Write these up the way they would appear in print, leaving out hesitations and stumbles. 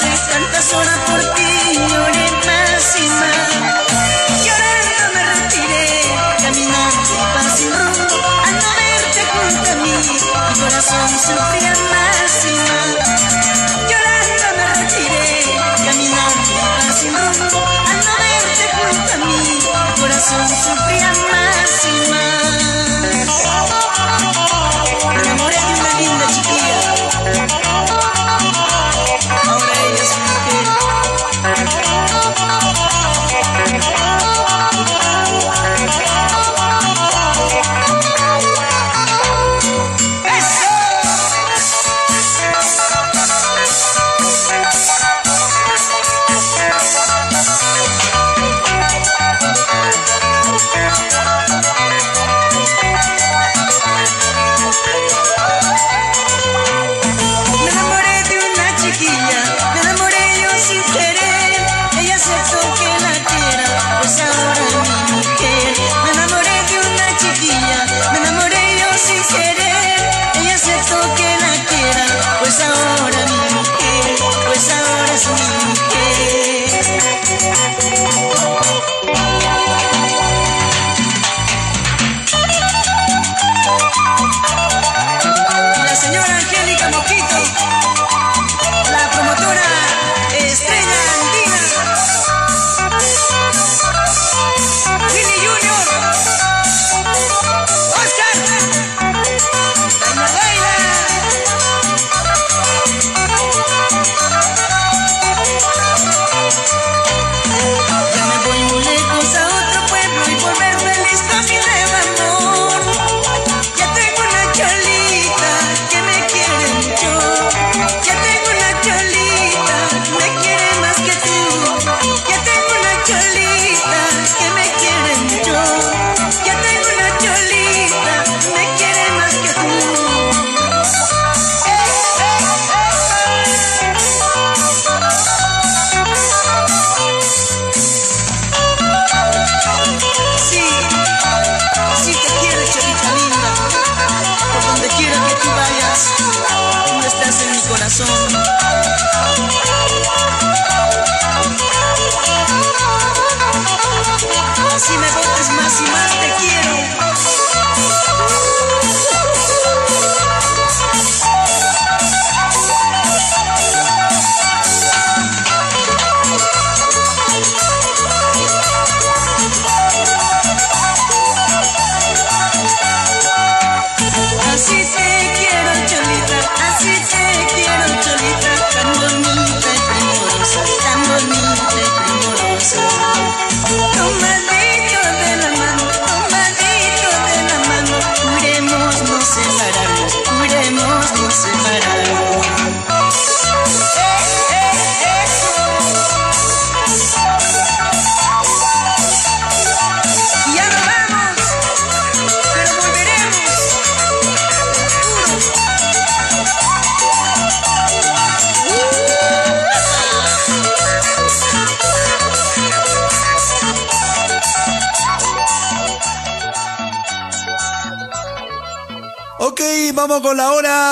veces, tantas horas por ti lloré más y más. Llorando me retiré, caminando para sin rumbo, al no verte junto a mí, mi corazón sufría más y más. Llorando me retiré, caminando para sin rumbo, al no verte junto a mí, mi corazón sufría más y más. Me enamoré de una linda chiquilla.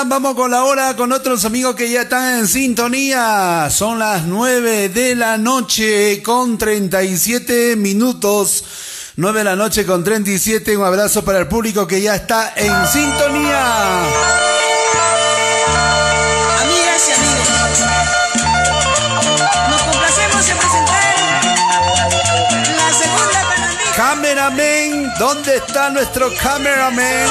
Vamos con la hora con otros amigos que ya están en sintonía. Son las 9 de la noche con 37 minutos. 9 de la noche con 37. Un abrazo para el público que ya está en sintonía. Amigas y amigos, nos complacemos en presentar la segunda panamita. Cameraman, ¿dónde está nuestro cameraman?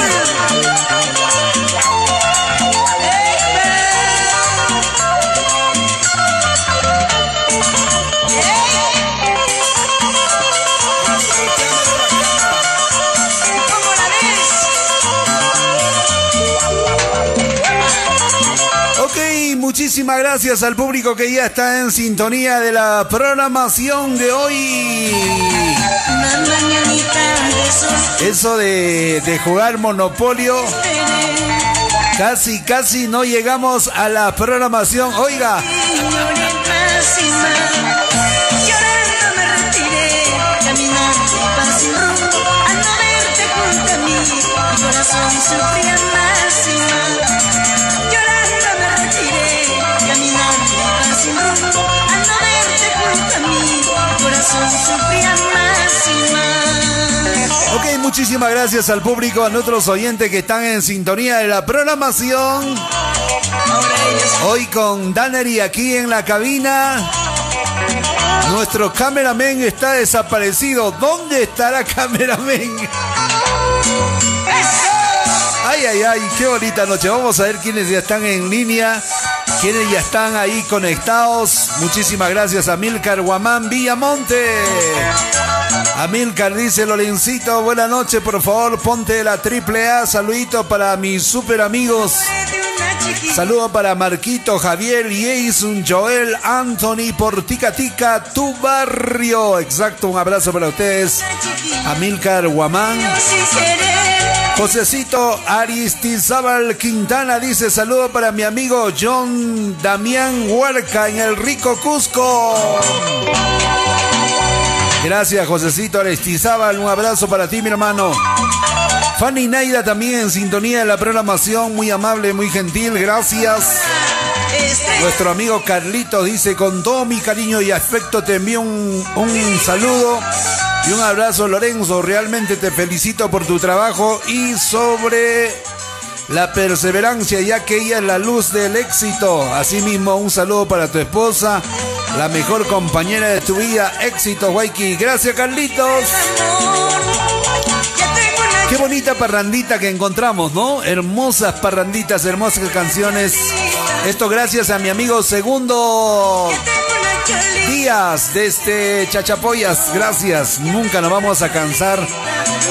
Muchísimas gracias al público que ya está en sintonía de la programación de hoy. Eso de jugar Monopolio. Casi no llegamos a la programación. Oiga. muchísimas gracias al público, a nuestros oyentes que están en sintonía de la programación. Hoy con Dannery aquí en la cabina. Nuestro cameraman está desaparecido. ¿Dónde estará cameraman? Ay, ay, ay, qué bonita noche. Vamos a ver quiénes ya están en línea, quiénes ya están ahí conectados. Muchísimas gracias a Milcar Huamán Villamonte. A Milcar dice: Lorencito, buena noche, por favor, ponte la triple A. Saludito para mis super amigos. Saludo para Marquito, Javier, Jason, Joel, Anthony, por Tica Tica, tu barrio. Exacto, un abrazo para ustedes. A Milcar Huamán. Josecito Aristizabal Quintana dice: saludo para mi amigo John Damián Huerca en el rico Cusco. Gracias, Josecito Aristizabal, un abrazo para ti, mi hermano. Fanny Naida también en sintonía de la programación, muy amable, muy gentil, gracias. Nuestro amigo Carlitos dice: con todo mi cariño y afecto te envío un saludo y un abrazo, Lorenzo, realmente te felicito por tu trabajo y sobre la perseverancia, ya que ella es la luz del éxito. Asimismo, un saludo para tu esposa, la mejor compañera de tu vida. Éxito, Waiki. Gracias, Carlitos. Qué bonita parrandita que encontramos, ¿no? Hermosas parranditas, hermosas canciones. Esto gracias a mi amigo Segundo Díaz desde Chachapoyas. Gracias, nunca nos vamos a cansar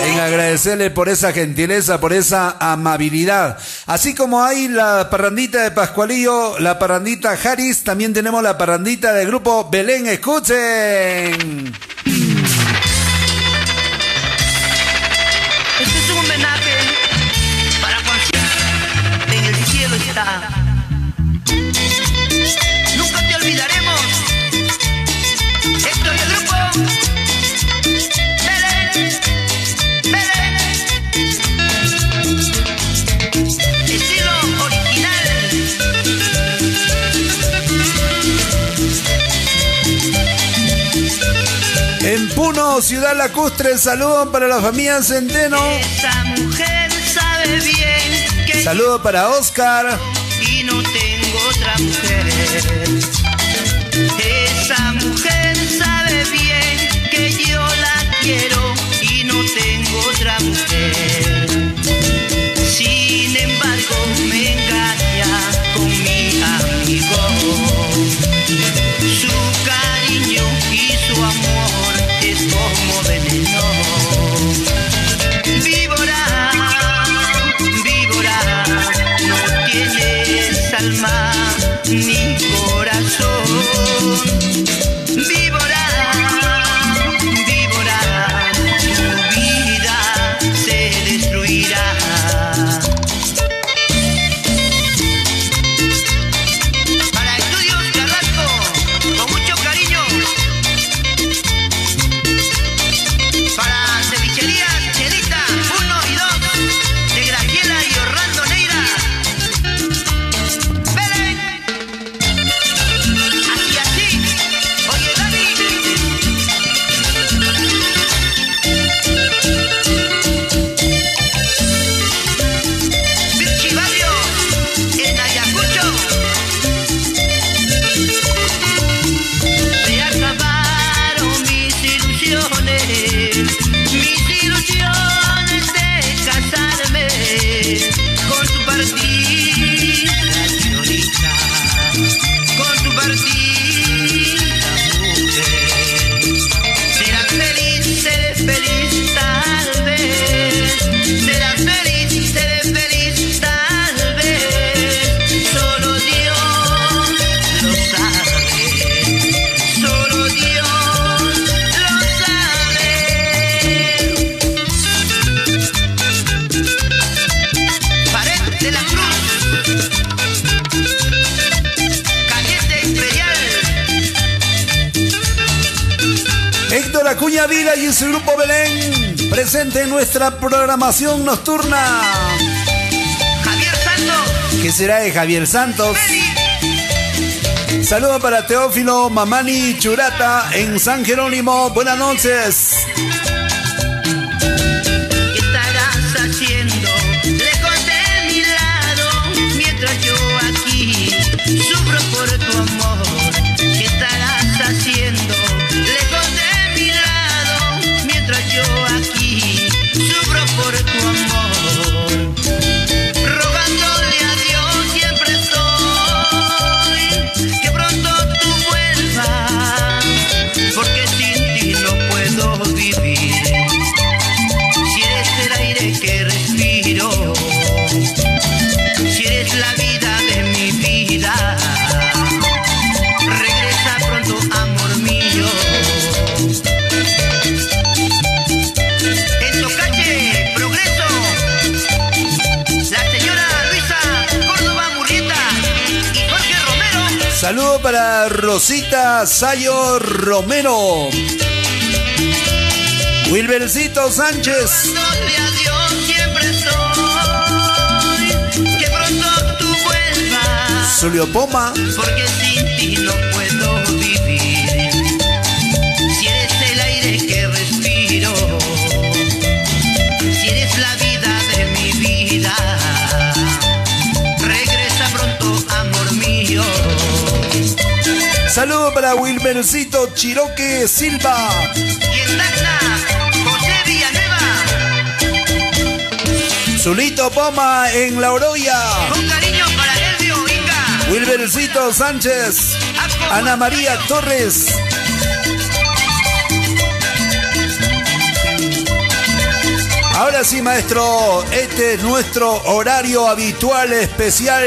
en agradecerle por esa gentileza, por esa amabilidad. Así como hay la parrandita de Pascualillo, la parrandita Haris, también tenemos la parrandita del grupo Belén. Escuchen. Nunca te olvidaremos. Esto es el grupo Belén, Belén, estilo original. En Puno, Ciudad Lacustre, saludos para la familia Centeno. Esta mujer sabe bien que... Saludos para Oscar. Y no tengo otra mujer. Esa mujer sabe bien que yo la quiero y no tengo otra mujer. Sin embargo me engaña con mi amigo. Su cariño y su amor es como veneno. Víbora, víbora, no tiene alma, mi corazón. Víbora, víbora, tu vida se destruirá. Para Estudios Carrasco, con mucho cariño. Para Cevichería Chelita 1 y 2 de Graciela y Orlando Neira. Cuña Vila y su grupo Belén presente en nuestra programación nocturna. Javier Santos. ¿Qué será de Javier Santos? Saludos para Teófilo Mamani Churata en San Jerónimo. Buenas noches. Saludo para Rosita Sayo Romero, Wilbercito Sánchez. Julio Poma. Porque sin ti no puedo vivir. Si eres el aire que respiro, si eres la vida de mi vida, regresa pronto, amor mío. Saludo para Wilbercito Chiroque Silva. Quintana, José Villanueva. Zulito Poma en La Oroya. Con cariño para Wilbercito Sánchez, Ana María Torres. Ahora sí, maestro, este es nuestro horario habitual especial.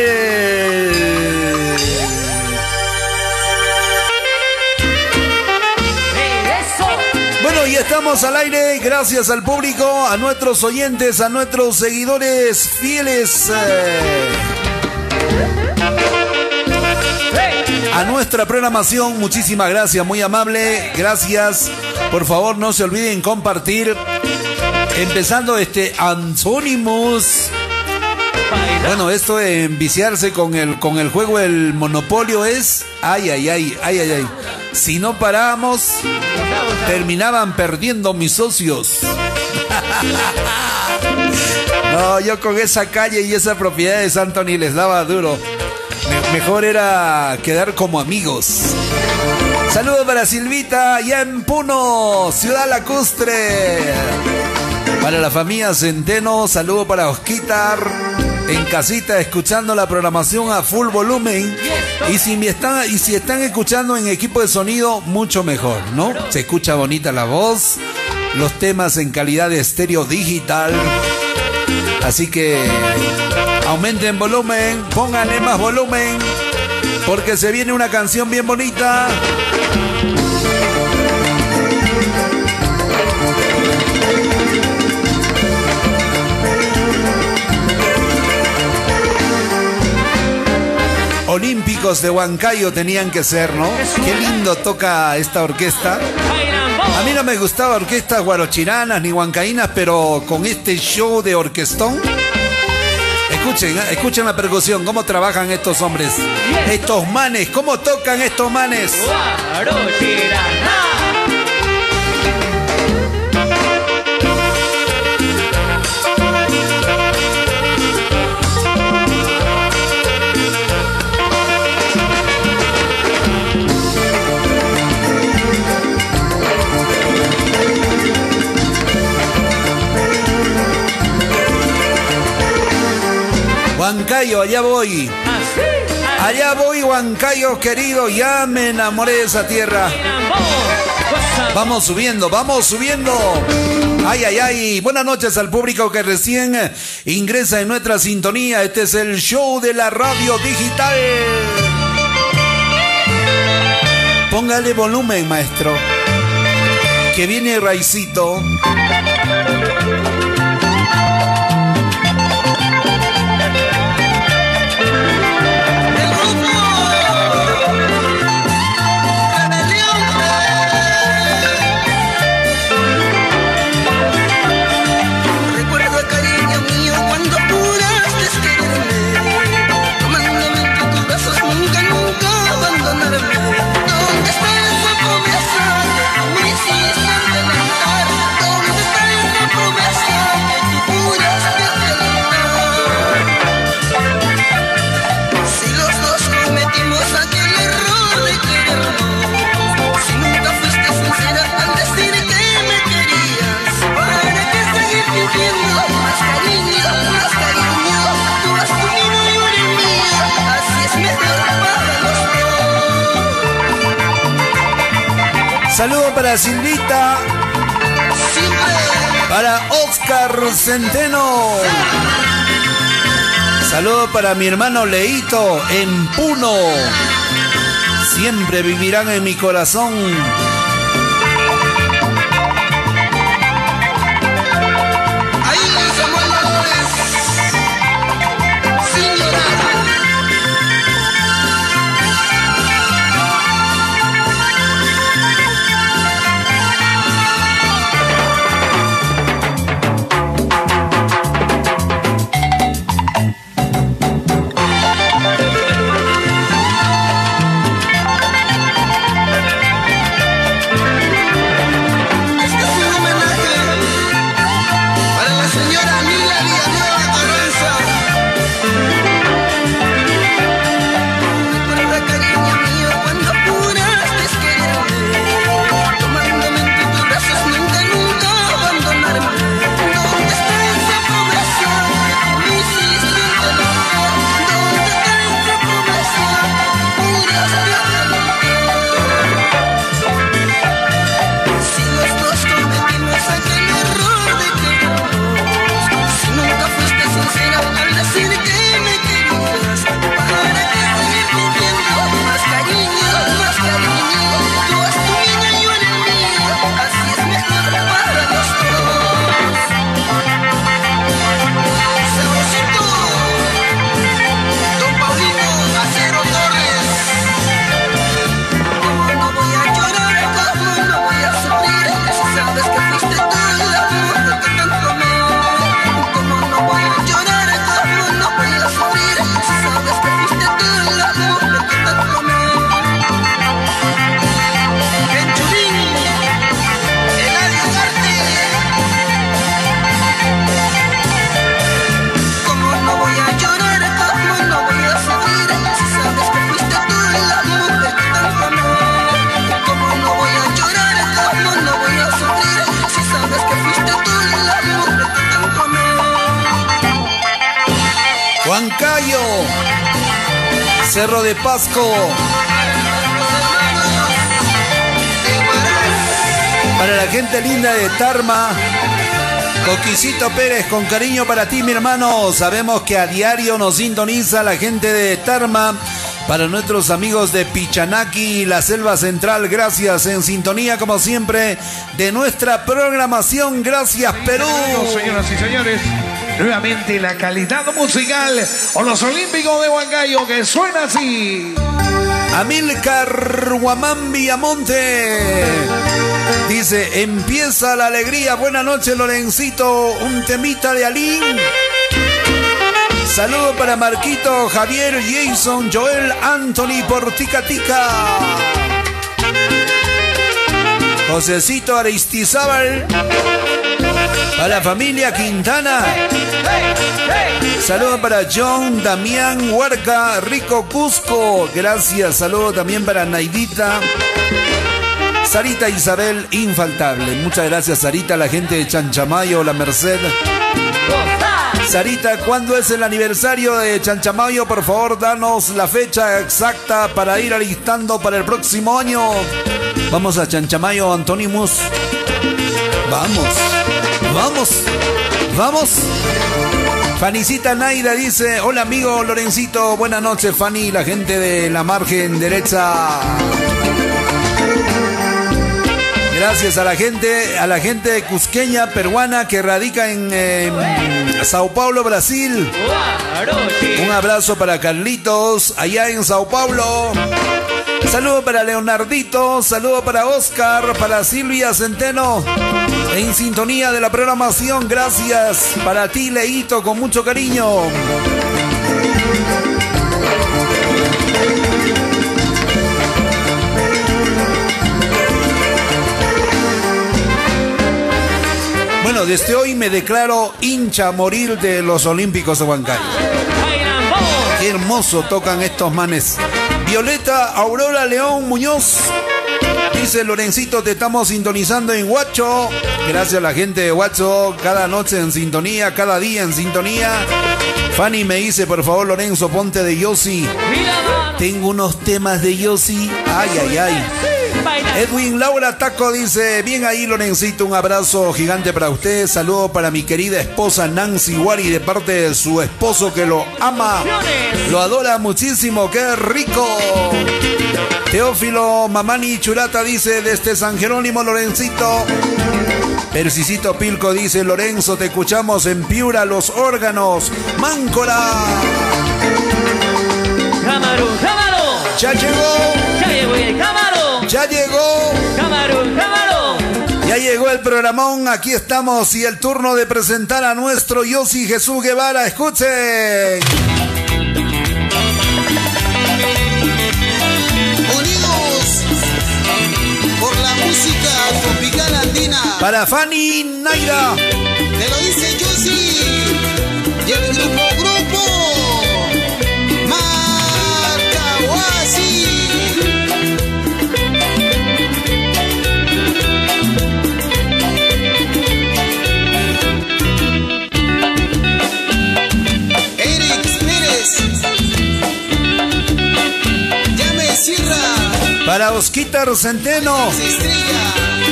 Bueno, y estamos al aire, gracias al público, a nuestros oyentes, a nuestros seguidores fieles. A nuestra programación, muchísimas gracias, muy amable, gracias. Por favor, no se olviden compartir. Empezando este Anonymous. Bueno, esto de enviciarse con el juego del Monopolio es... Ay, ay, ay, ay, ay, ay. Si no parábamos, terminaban perdiendo mis socios. No, yo con esa calle y esa propiedad de Santo ni les daba duro. Mejor era quedar como amigos. Saludos para Silvita, ya en Puno, Ciudad Lacustre. Para la familia Centeno, saludo para Osquitar. En casita, escuchando la programación a full volumen. Y si están escuchando en equipo de sonido, mucho mejor, ¿no? Se escucha bonita la voz. Los temas en calidad de estéreo digital. Así que... aumenten volumen, pónganle más volumen, porque se viene una canción bien bonita. Olímpicos de Huancayo tenían que ser, ¿no? Qué lindo toca esta orquesta. A mí no me gustaba orquestas guarochiranas ni huancaínas, pero con este show de orquestón... Escuchen la percusión, cómo trabajan estos hombres, estos manes, cómo tocan estos manes. Huancayo, allá voy. Allá voy, Huancayo querido, ya me enamoré de esa tierra. Vamos subiendo, vamos subiendo. Ay, ay, ay. Buenas noches al público que recién ingresa en nuestra sintonía. Este es el show de la radio digital. Póngale volumen, maestro, que viene Raicito. Saludos para Silvita, para Oscar Centeno. Saludos para mi hermano Leito en Puno. Siempre vivirán en mi corazón. Cerro de Pasco. Para la gente linda de Tarma, Coquisito Pérez, con cariño para ti, mi hermano. Sabemos que a diario nos sintoniza la gente de Tarma. Para nuestros amigos de Pichanaki y la Selva Central, gracias, en sintonía como siempre de nuestra programación. Gracias, Perú. Señoras y señores, nuevamente la calidad musical o los Olímpicos de Huancayo, que suena así. Amilcar Huamán Villamonte dice: empieza la alegría. Buenas noches, Lorencito, un temita de Alín. Saludo para Marquito, Javier, Jason, Joel, Anthony, por Tica Tica. Josecito Aristizabal. A la familia Quintana. Saludo para John Damián Huerca, Rico Cusco. Gracias. Saludo también para Naidita, Sarita Isabel, infaltable. Muchas gracias, Sarita, la gente de Chanchamayo, La Merced. Sarita, ¿cuándo es el aniversario de Chanchamayo? Por favor, danos la fecha exacta para ir alistando para el próximo año. Vamos a Chanchamayo, Antonimus. Vamos, vamos, vamos. Fannycita Naira dice: hola, amigo Lorencito. Buenas noches, Fanny, la gente de la margen derecha. Gracias a la gente cusqueña, peruana, que radica en Sao Paulo, Brasil. Un abrazo para Carlitos, allá en Sao Paulo. Saludo para Leonardito, saludo para Oscar, para Silvia Centeno, en sintonía de la programación. Gracias para ti, Leito, con mucho cariño. Bueno, desde hoy me declaro hincha a morir de los Olímpicos de Huancayo. Qué hermoso tocan estos manes. Violeta Aurora León Muñoz dice: Lorencito, te estamos sintonizando en Huacho. Gracias a la gente de Huacho, cada noche en sintonía, cada día en sintonía. Fanny me dice: por favor, Lorenzo, ponte de Yossi. Tengo unos temas de Yossi. Ay, ay, ay. Edwin Laura Taco dice: bien ahí, Lorencito, un abrazo gigante para usted. Saludo para mi querida esposa Nancy Wari, de parte de su esposo, que lo ama, lo adora muchísimo. ¡Qué rico! Teófilo Mamani Churata dice: desde San Jerónimo, Lorencito. Percisito Pilco dice: Lorenzo, te escuchamos en Piura, Los Órganos, Máncora. ¡Cámaro, cámaro! ¡Ya llegó! ¡Ya llegó el cámaro! ¡Ya llegó! ¡Camarón, camarón! Ya llegó el programón, aquí estamos, y el turno de presentar a nuestro Yossi Jesús Guevara. ¡Escuchen! Unidos por la música tropical andina. Para Fanny Naida. Te lo dice Yossi y el grupo Marca Huasi. Para Osquitar Centeno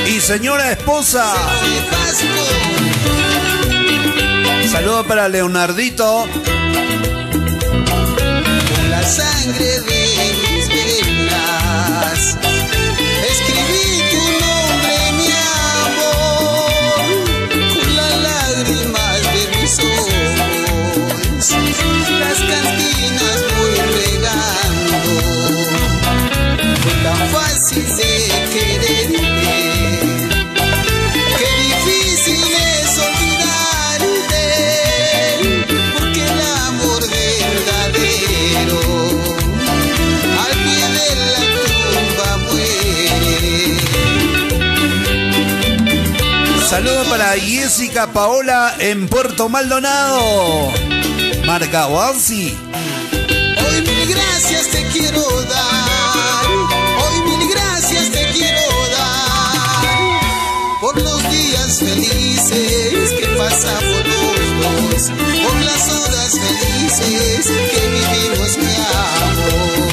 y señora esposa. Saludo para Leonardito. La sangre de mis venas. Escribí tu nombre, mi amor, con las lágrimas de mis ojos. Las cantinas voy regando. Tan fácil de quererte, qué difícil es olvidarte, porque el amor verdadero al pie de la tumba muere. Saludo para Jessica Paola en Puerto Maldonado, Marca Huasi. Hoy mil gracias te quiero dar. Los días felices que pasamos los dos, por las horas felices que vivimos, mi amor.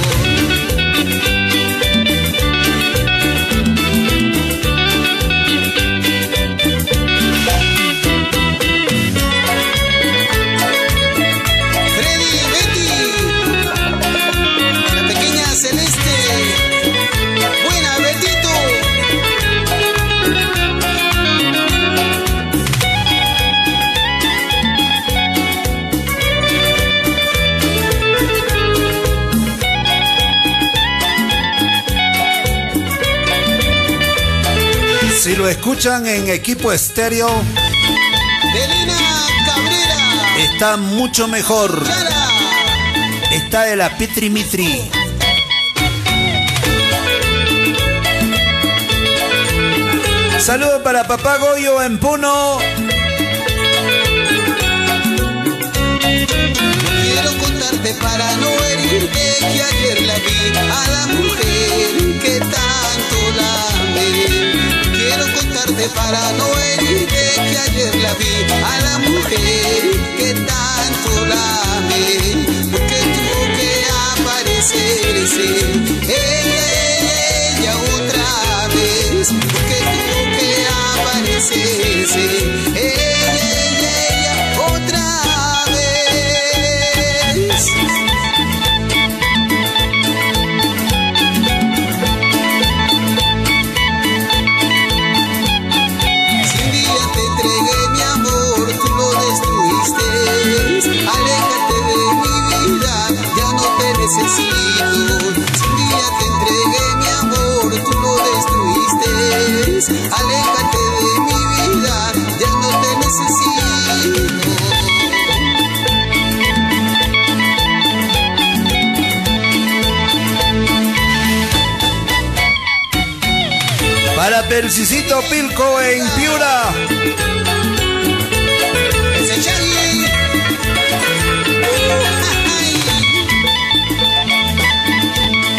Si lo escuchan en equipo estéreo, Delina Cabrera está mucho mejor. Está de la Petri Mitri. Saludos para Papá Goyo en Puno. Quiero contarte para no herirte que ayer la vi a la mujer que tanto la amé. Quiero contarte para no herirte que ayer la vi a la mujer que tanto la amé. Porque tuvo que aparecerse ella otra vez. Porque tuvo que aparecerse ella otra vez. Aléjate de mi vida, ya no te necesito. Si un día te entregué mi amor, tú lo destruiste. Aléjate de mi vida, ya no te necesito. Para Percisito Pilco en Piura.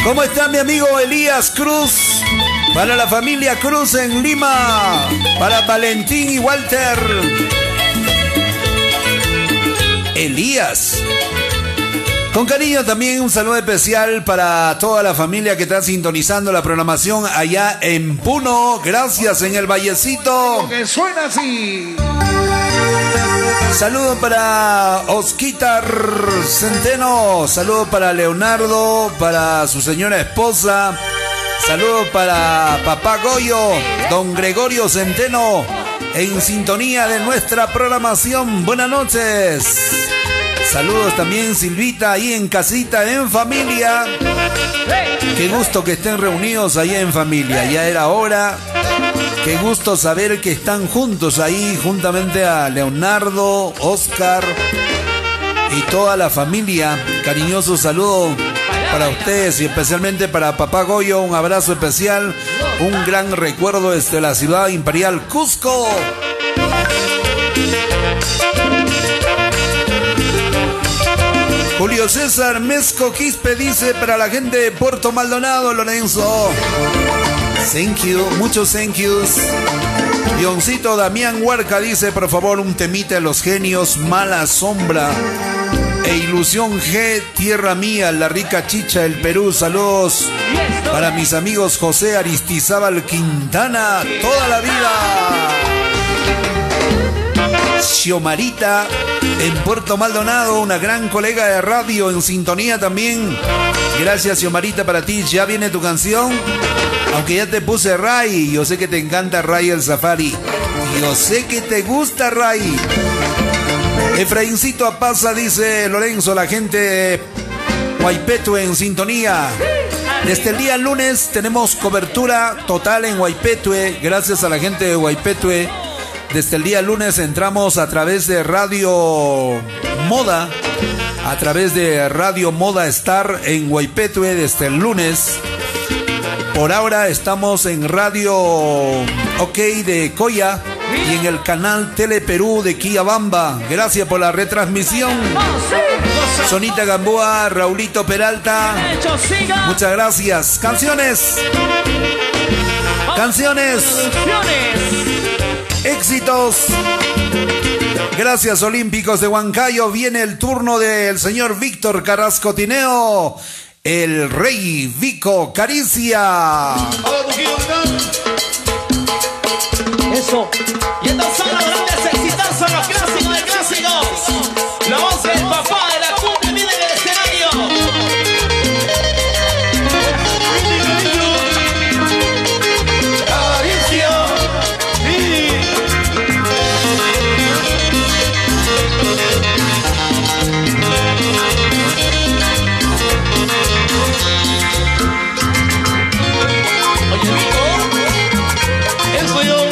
¿Cómo está mi amigo Elías Cruz? Para la familia Cruz en Lima. Para Valentín y Walter. Elías. Con cariño también un saludo especial para toda la familia que está sintonizando la programación allá en Puno. Gracias en el Vallecito. Que suena así. Saludos para Osquitar Centeno, saludos para Leonardo, para su señora esposa, saludos para Papá Goyo, don Gregorio Centeno, en sintonía de nuestra programación. Buenas noches. Saludos también Silvita ahí en casita, en familia. Qué gusto que estén reunidos ahí en familia, ya era hora. Qué gusto saber que están juntos ahí, juntamente a Leonardo, Oscar y toda la familia. Cariñoso saludo para ustedes y especialmente para Papá Goyo. Un abrazo especial, un gran recuerdo desde la ciudad imperial Cusco. Julio César Mezco Quispe dice para la gente de Puerto Maldonado, Lorenzo. Thank you, muchos thank yous. Johncito Damián Huerca dice, por favor, un temita de los genios, Mala Sombra e Ilusión G, Tierra Mía, la rica chicha del Perú. Saludos para mis amigos José Aristizabal Quintana, toda la vida. Xiomarita en Puerto Maldonado, una gran colega de radio en sintonía también. Gracias, Xiomarita, para ti. Ya viene tu canción. Aunque ya te puse Ray, yo sé que te encanta Ray el Safari. Yo sé que te gusta Ray. Efraíncito Apaza dice, Lorenzo, la gente de Huaypetue en sintonía. Desde el día lunes tenemos cobertura total en Huaypetue. Gracias a la gente de Huaypetue. Desde el día lunes entramos a través de Radio Moda. A través de Radio Moda Star en Huaypetue desde el lunes. Por ahora estamos en Radio OK de Coya y en el canal Tele Perú de Quillabamba. Gracias por la retransmisión. Sonita Gamboa, Raulito Peralta. Muchas gracias. Canciones. Canciones. Éxitos. Gracias Olímpicos de Huancayo. Viene el turno del señor Víctor Carrasco Tineo. El rey Vico Caricia. Eso. Y estos son los grandes exitazos, los clásicos de clásicos. La voz del papá de la cumbre, miren el escenario. Caricia. Oye, Vico, eso yo.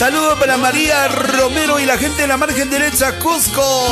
Saludos para María Romero y la gente de la margen derecha, Cusco.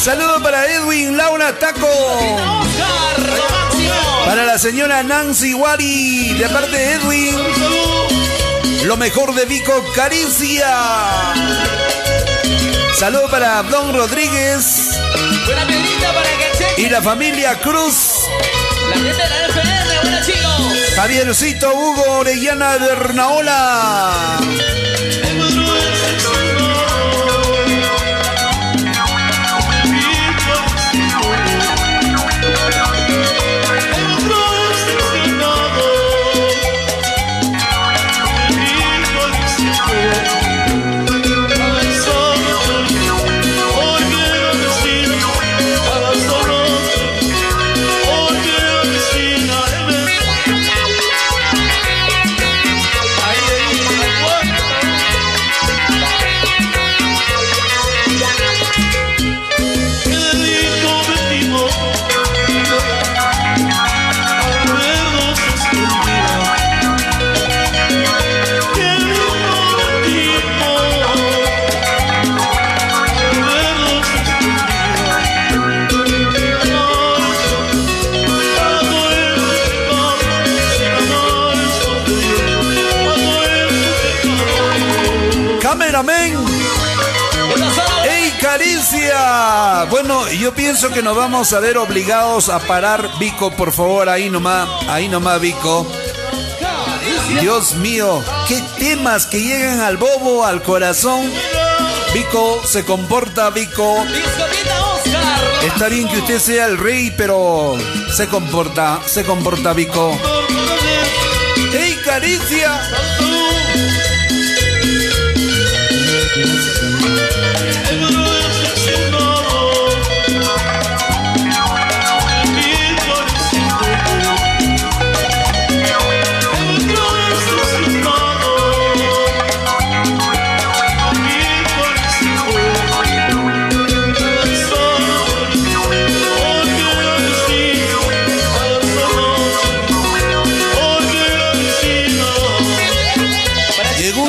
Saludos para Edwin Laura Taco, para la señora Nancy Wari, de parte de Edwin, lo mejor de Vico Caricia. Saludos para Don Rodríguez y la familia Cruz, Javiercito Hugo Orellana de Bernaola. Bueno, yo pienso que nos vamos a ver obligados a parar, Vico, por favor, ahí nomás, Vico. Dios mío, qué temas que llegan al bobo, al corazón. Vico, se comporta, Vico. Está bien que usted sea el rey, pero se comporta, Vico. ¡Ey, Caricia!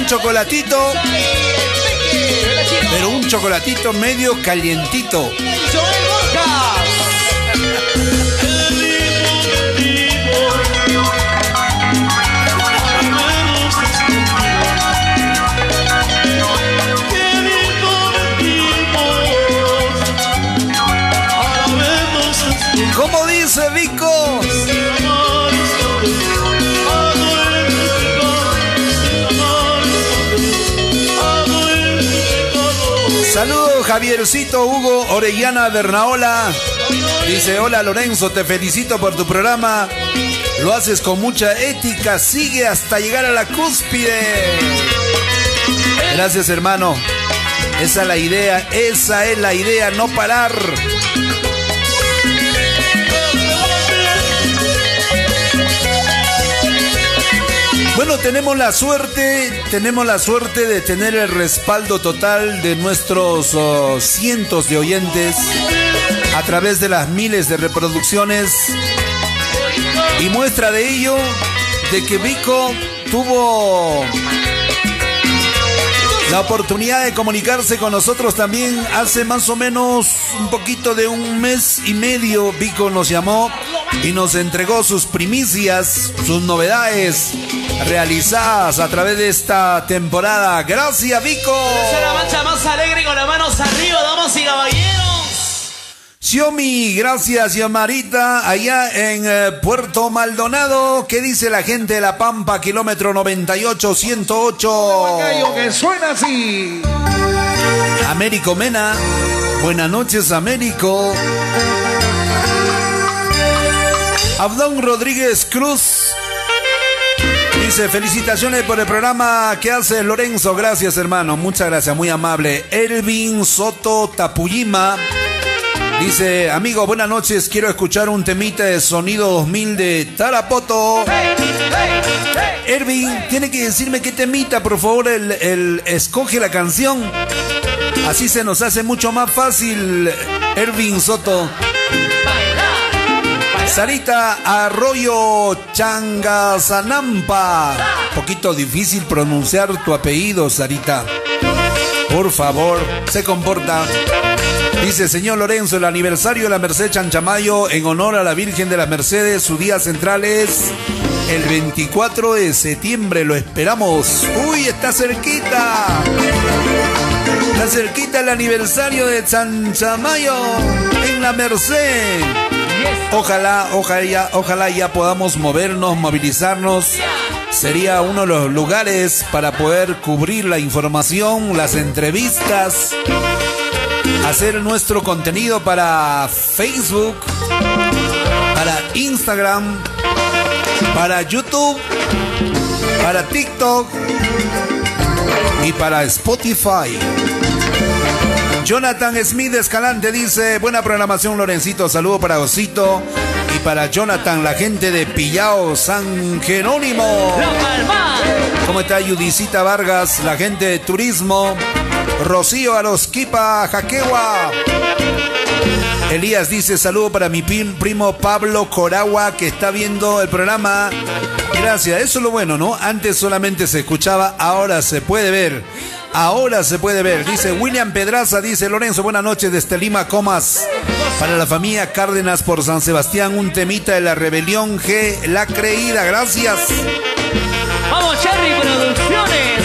Chocolatito, pero un chocolatito medio calientito. ¿Cómo dice Vico? Saludos, Javiercito Hugo Orellana Bernaola. Dice, hola Lorenzo, te felicito por tu programa. Lo haces con mucha ética, sigue hasta llegar a la cúspide. Gracias, hermano. Esa es la idea, no parar. Bueno, tenemos la suerte de tener el respaldo total de nuestros cientos de oyentes a través de las miles de reproducciones, y muestra de ello de que Vico tuvo la oportunidad de comunicarse con nosotros también hace más o menos un poquito de un mes y medio. Vico nos llamó y nos entregó sus primicias, sus novedades realizadas a través de esta temporada. ¡Gracias, Vico! Esa es la marcha más alegre, con las manos arriba, damas y caballeros. Xiomi, gracias, Xiomarita, allá en Puerto Maldonado. ¿Qué dice la gente de La Pampa, kilómetro 98-108? Que suena así. Américo Mena. Buenas noches, Américo. Abdón Rodríguez Cruz dice, felicitaciones por el programa que hace Lorenzo. Gracias, hermano. Muchas gracias, muy amable. Elvin Soto Tapuyima dice, amigo, buenas noches. Quiero escuchar un temita de Sonido 2000 de Tarapoto. Elvin, tiene que decirme qué temita, por favor. Escoge la canción. Así se nos hace mucho más fácil, Elvin Soto. Sarita Arroyo Changasanampa. Poquito difícil pronunciar tu apellido, Sarita. Por favor, se comporta. Dice, señor Lorenzo, el aniversario de la Merced Chanchamayo en honor a la Virgen de las Mercedes. Su día central es el 24 de septiembre. Lo esperamos. ¡Uy, está cerquita! Está cerquita el aniversario de Chanchamayo en la Merced. Ojalá ya podamos movernos, movilizarnos. Sería uno de los lugares para poder cubrir la información, las entrevistas, hacer nuestro contenido para Facebook, para Instagram, para YouTube, para TikTok y para Spotify. Jonathan Smith Escalante dice, buena programación, Lorencito. Saludo para Osito y para Jonathan, la gente de Pillao, San Jerónimo. ¿Cómo está Judicita Vargas, la gente de Turismo? Rocío Arosquipa, Jaquewa. Elías dice, saludo para mi primo Pablo Coragua, que está viendo el programa. Gracias, eso es lo bueno, ¿no? Antes solamente se escuchaba, ahora se puede ver. Ahora se puede ver. Dice William Pedraza, dice, Lorenzo, buenas noches desde Lima, Comas. Para la familia Cárdenas por San Sebastián, un temita de La Rebelión G, La Creída. Gracias. Vamos, Cherry Producciones.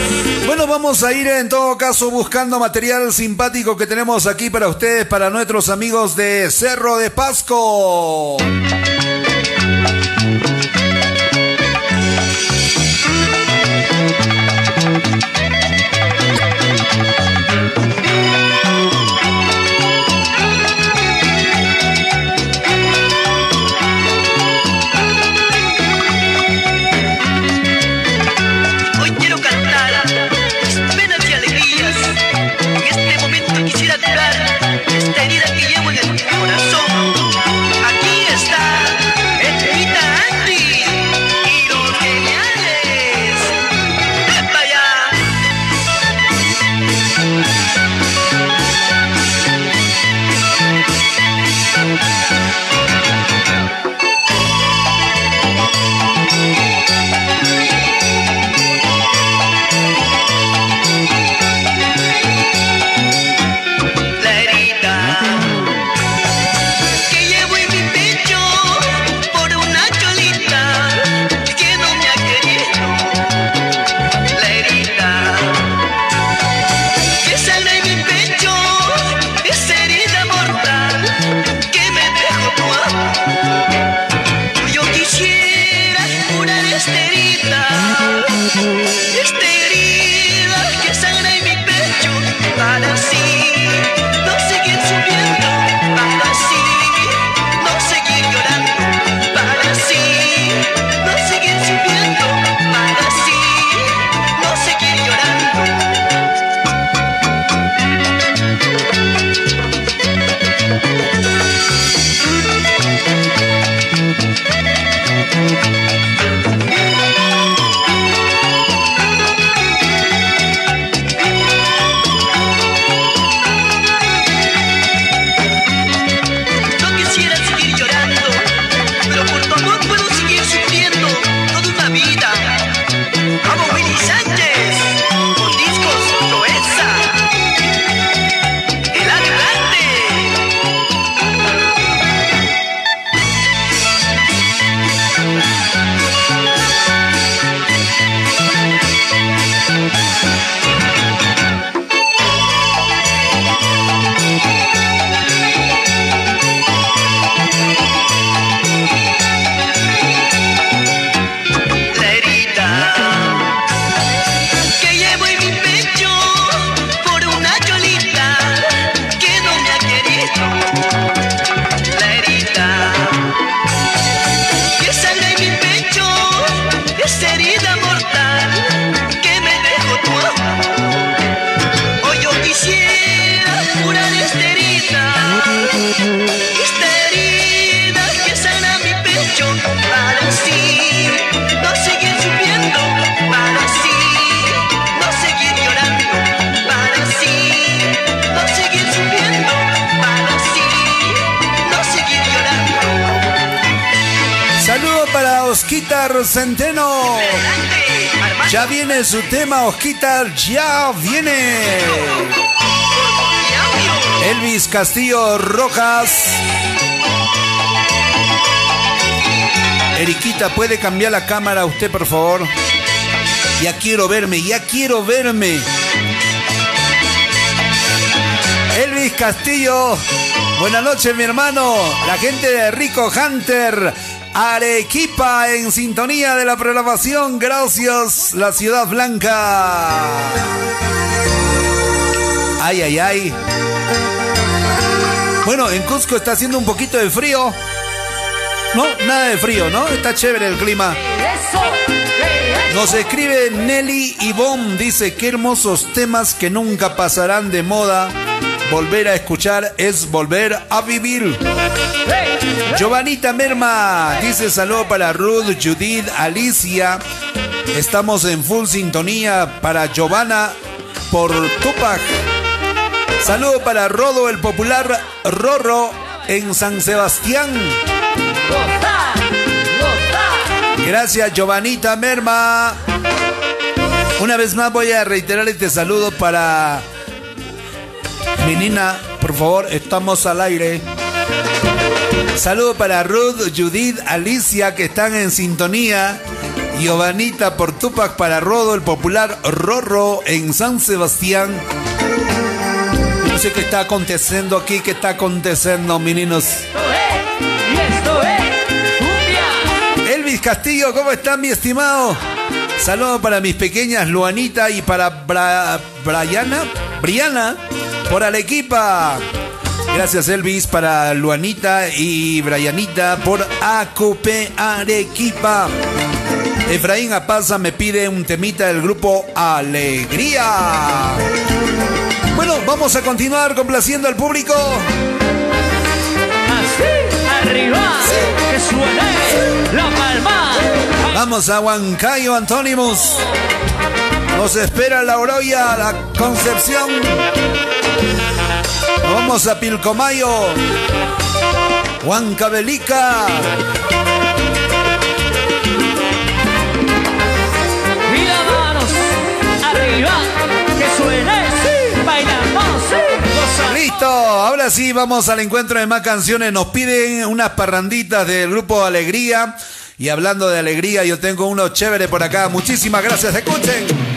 Bueno, vamos a ir en todo caso buscando material simpático que tenemos aquí para ustedes, para nuestros amigos de Cerro de Pasco. Esta herida que llevo en el corazón, aquí está. Centeno. Ya viene su tema, Osquitar, ya viene. Elvis Castillo Rojas. Eriquita, ¿puede cambiar la cámara usted, por favor? Ya quiero verme, ya quiero verme. Elvis Castillo, buenas noches, mi hermano. La gente de Rico Hunter, Arequipa, en sintonía de la programación. Gracias, la Ciudad Blanca. Ay, ay, ay. Bueno, en Cusco está haciendo un poquito de frío. No, nada de frío, ¿no? Está chévere el clima. Nos escribe Nelly Ivonne, dice, qué hermosos temas que nunca pasarán de moda. Volver a escuchar es volver a vivir. Giovanita Merma dice, saludo para Ruth, Judith, Alicia. Estamos en full sintonía para Giovanna por Tupac. Saludo para Rodo, el popular Rorro en San Sebastián. Gracias, Giovanita Merma. Una vez más voy a reiterar este saludo para... Menina, por favor, estamos al aire. Saludo para Ruth, Judith, Alicia, que están en sintonía. Giovanita por Tupac, para Rodo, el popular Rorro en San Sebastián. No sé qué está aconteciendo aquí, qué está aconteciendo, meninos. Elvis Castillo, ¿cómo están, mi estimado? Saludo para mis pequeñas Luanita y para Briana por Arequipa. Gracias, Elvis, para Luanita y Brianita por Acopé, Arequipa. Efraín Apaza me pide un temita del grupo Alegría. Bueno, vamos a continuar complaciendo al público. Así, arriba, sí. Que suene la palma. Vamos a Huancayo, Antonimus. Nos espera La Oroya, La Concepción. Vamos a Pilcomayo, Huancavelica. Mira, manos arriba, que suene, sí. Bailamos, sí. Listo, ahora sí vamos al encuentro de más canciones. Nos piden unas parranditas del grupo Alegría. Y hablando de alegría, yo tengo uno chévere por acá. Muchísimas gracias, escuchen.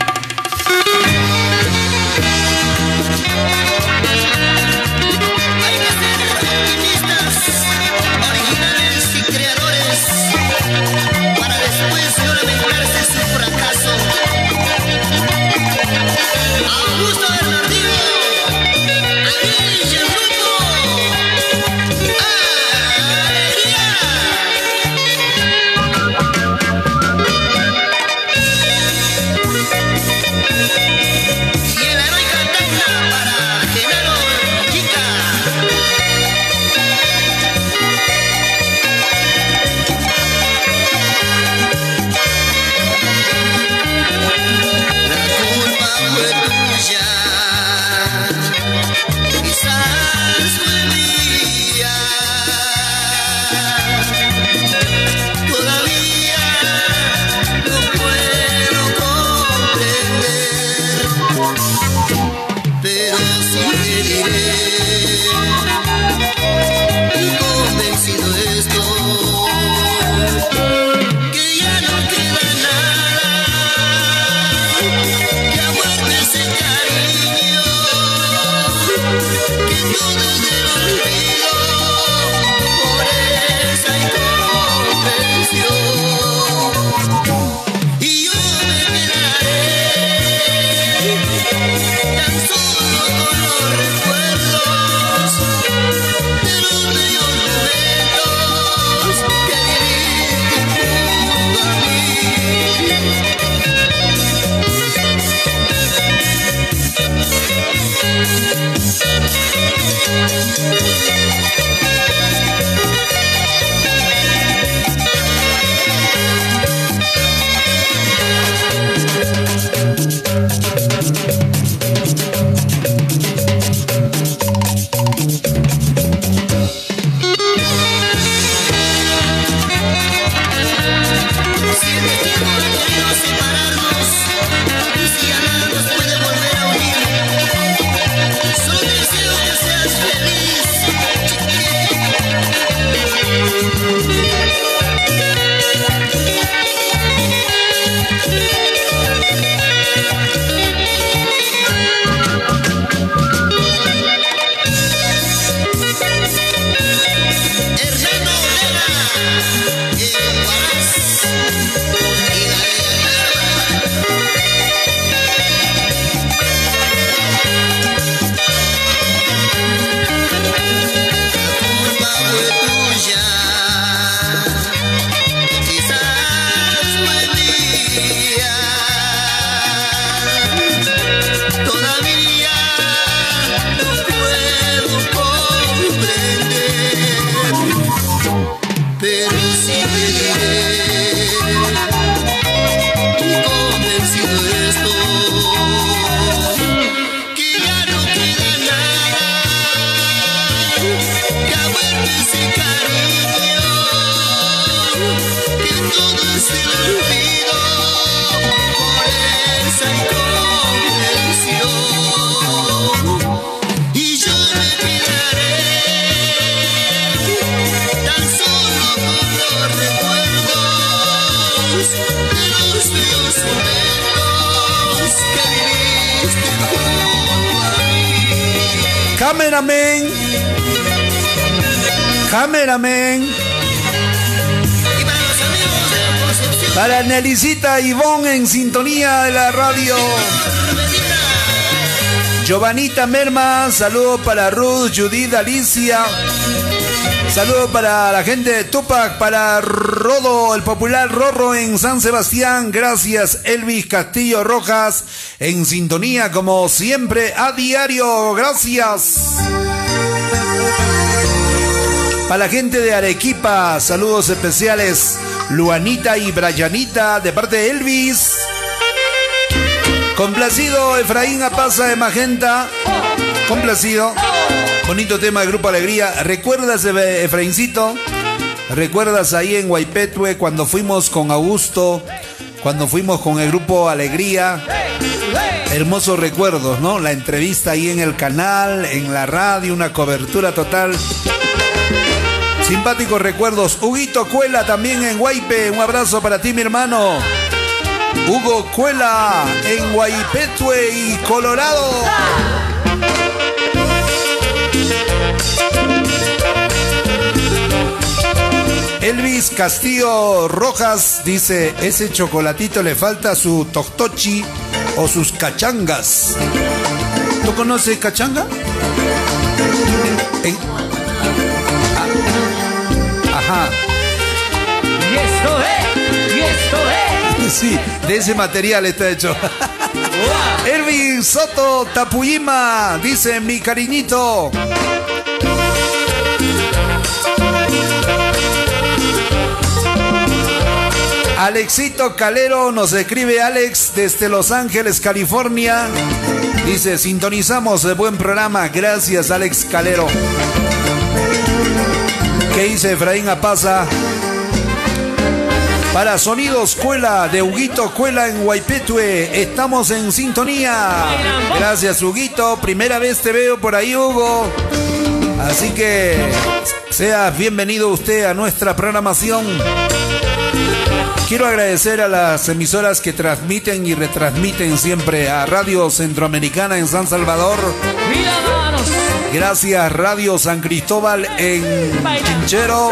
Cameraman. Cameraman. Para Nelicita Ivonne en sintonía de la radio. Giovanita Merma, saludos para Ruth, Judith, Alicia. Saludos para la gente de Tupac, para Rodo, el popular Rorro en San Sebastián. Gracias, Elvis Castillo Rojas, en sintonía como siempre, a diario. Gracias. Para la gente de Arequipa, saludos especiales, Luanita y Brayanita, de parte de Elvis. Complacido, Efraín Apaza de Magenta. Complacido. Bonito tema de Grupo Alegría. ¿Recuerdas, Efraíncito? ¿Recuerdas ahí en Huaypetue cuando fuimos con Augusto? Cuando fuimos con el Grupo Alegría. Hermosos recuerdos, ¿no? La entrevista ahí en el canal, en la radio, una cobertura total. Simpáticos recuerdos. Huguito Cuela también en Huaype. Un abrazo para ti, mi hermano. Hugo Cuela en Huaypetue y Colorado. Elvis Castillo Rojas dice, ese chocolatito le falta su toctochi o sus cachangas. ¿Tú conoces cachanga? Ajá. Y esto es. Sí, de ese material está hecho. Elvin Soto Tapuyima dice, mi cariñito. Alexito Calero nos escribe, Alex, desde Los Ángeles, California. Dice, sintonizamos el buen programa. Gracias, Alex Calero. ¿Qué dice Efraín Apaza? Para Sonidos Cuela, de Huguito Cuela en Huaypetue, estamos en sintonía. Gracias, Huguito, primera vez te veo por ahí, Hugo. Así que seas bienvenido usted a nuestra programación. Quiero agradecer a las emisoras que transmiten y retransmiten siempre, a Radio Centroamericana en San Salvador. Gracias, Radio San Cristóbal en Chinchero,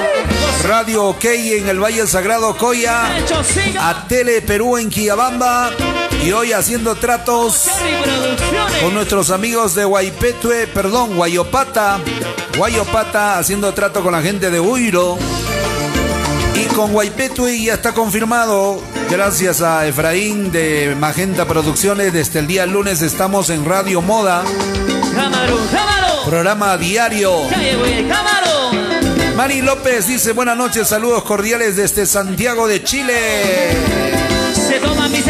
Radio OK en el Valle Sagrado Coya, a Tele Perú en Quillabamba, y hoy haciendo tratos con nuestros amigos de Huaypetue, perdón, Huayopata, haciendo trato con la gente de Huiro, y con Huaypetue ya está confirmado. Gracias a Efraín de Magenta Producciones, desde el día lunes estamos en Radio Moda. Programa diario. Mari López dice, buenas noches, saludos cordiales desde Santiago de Chile.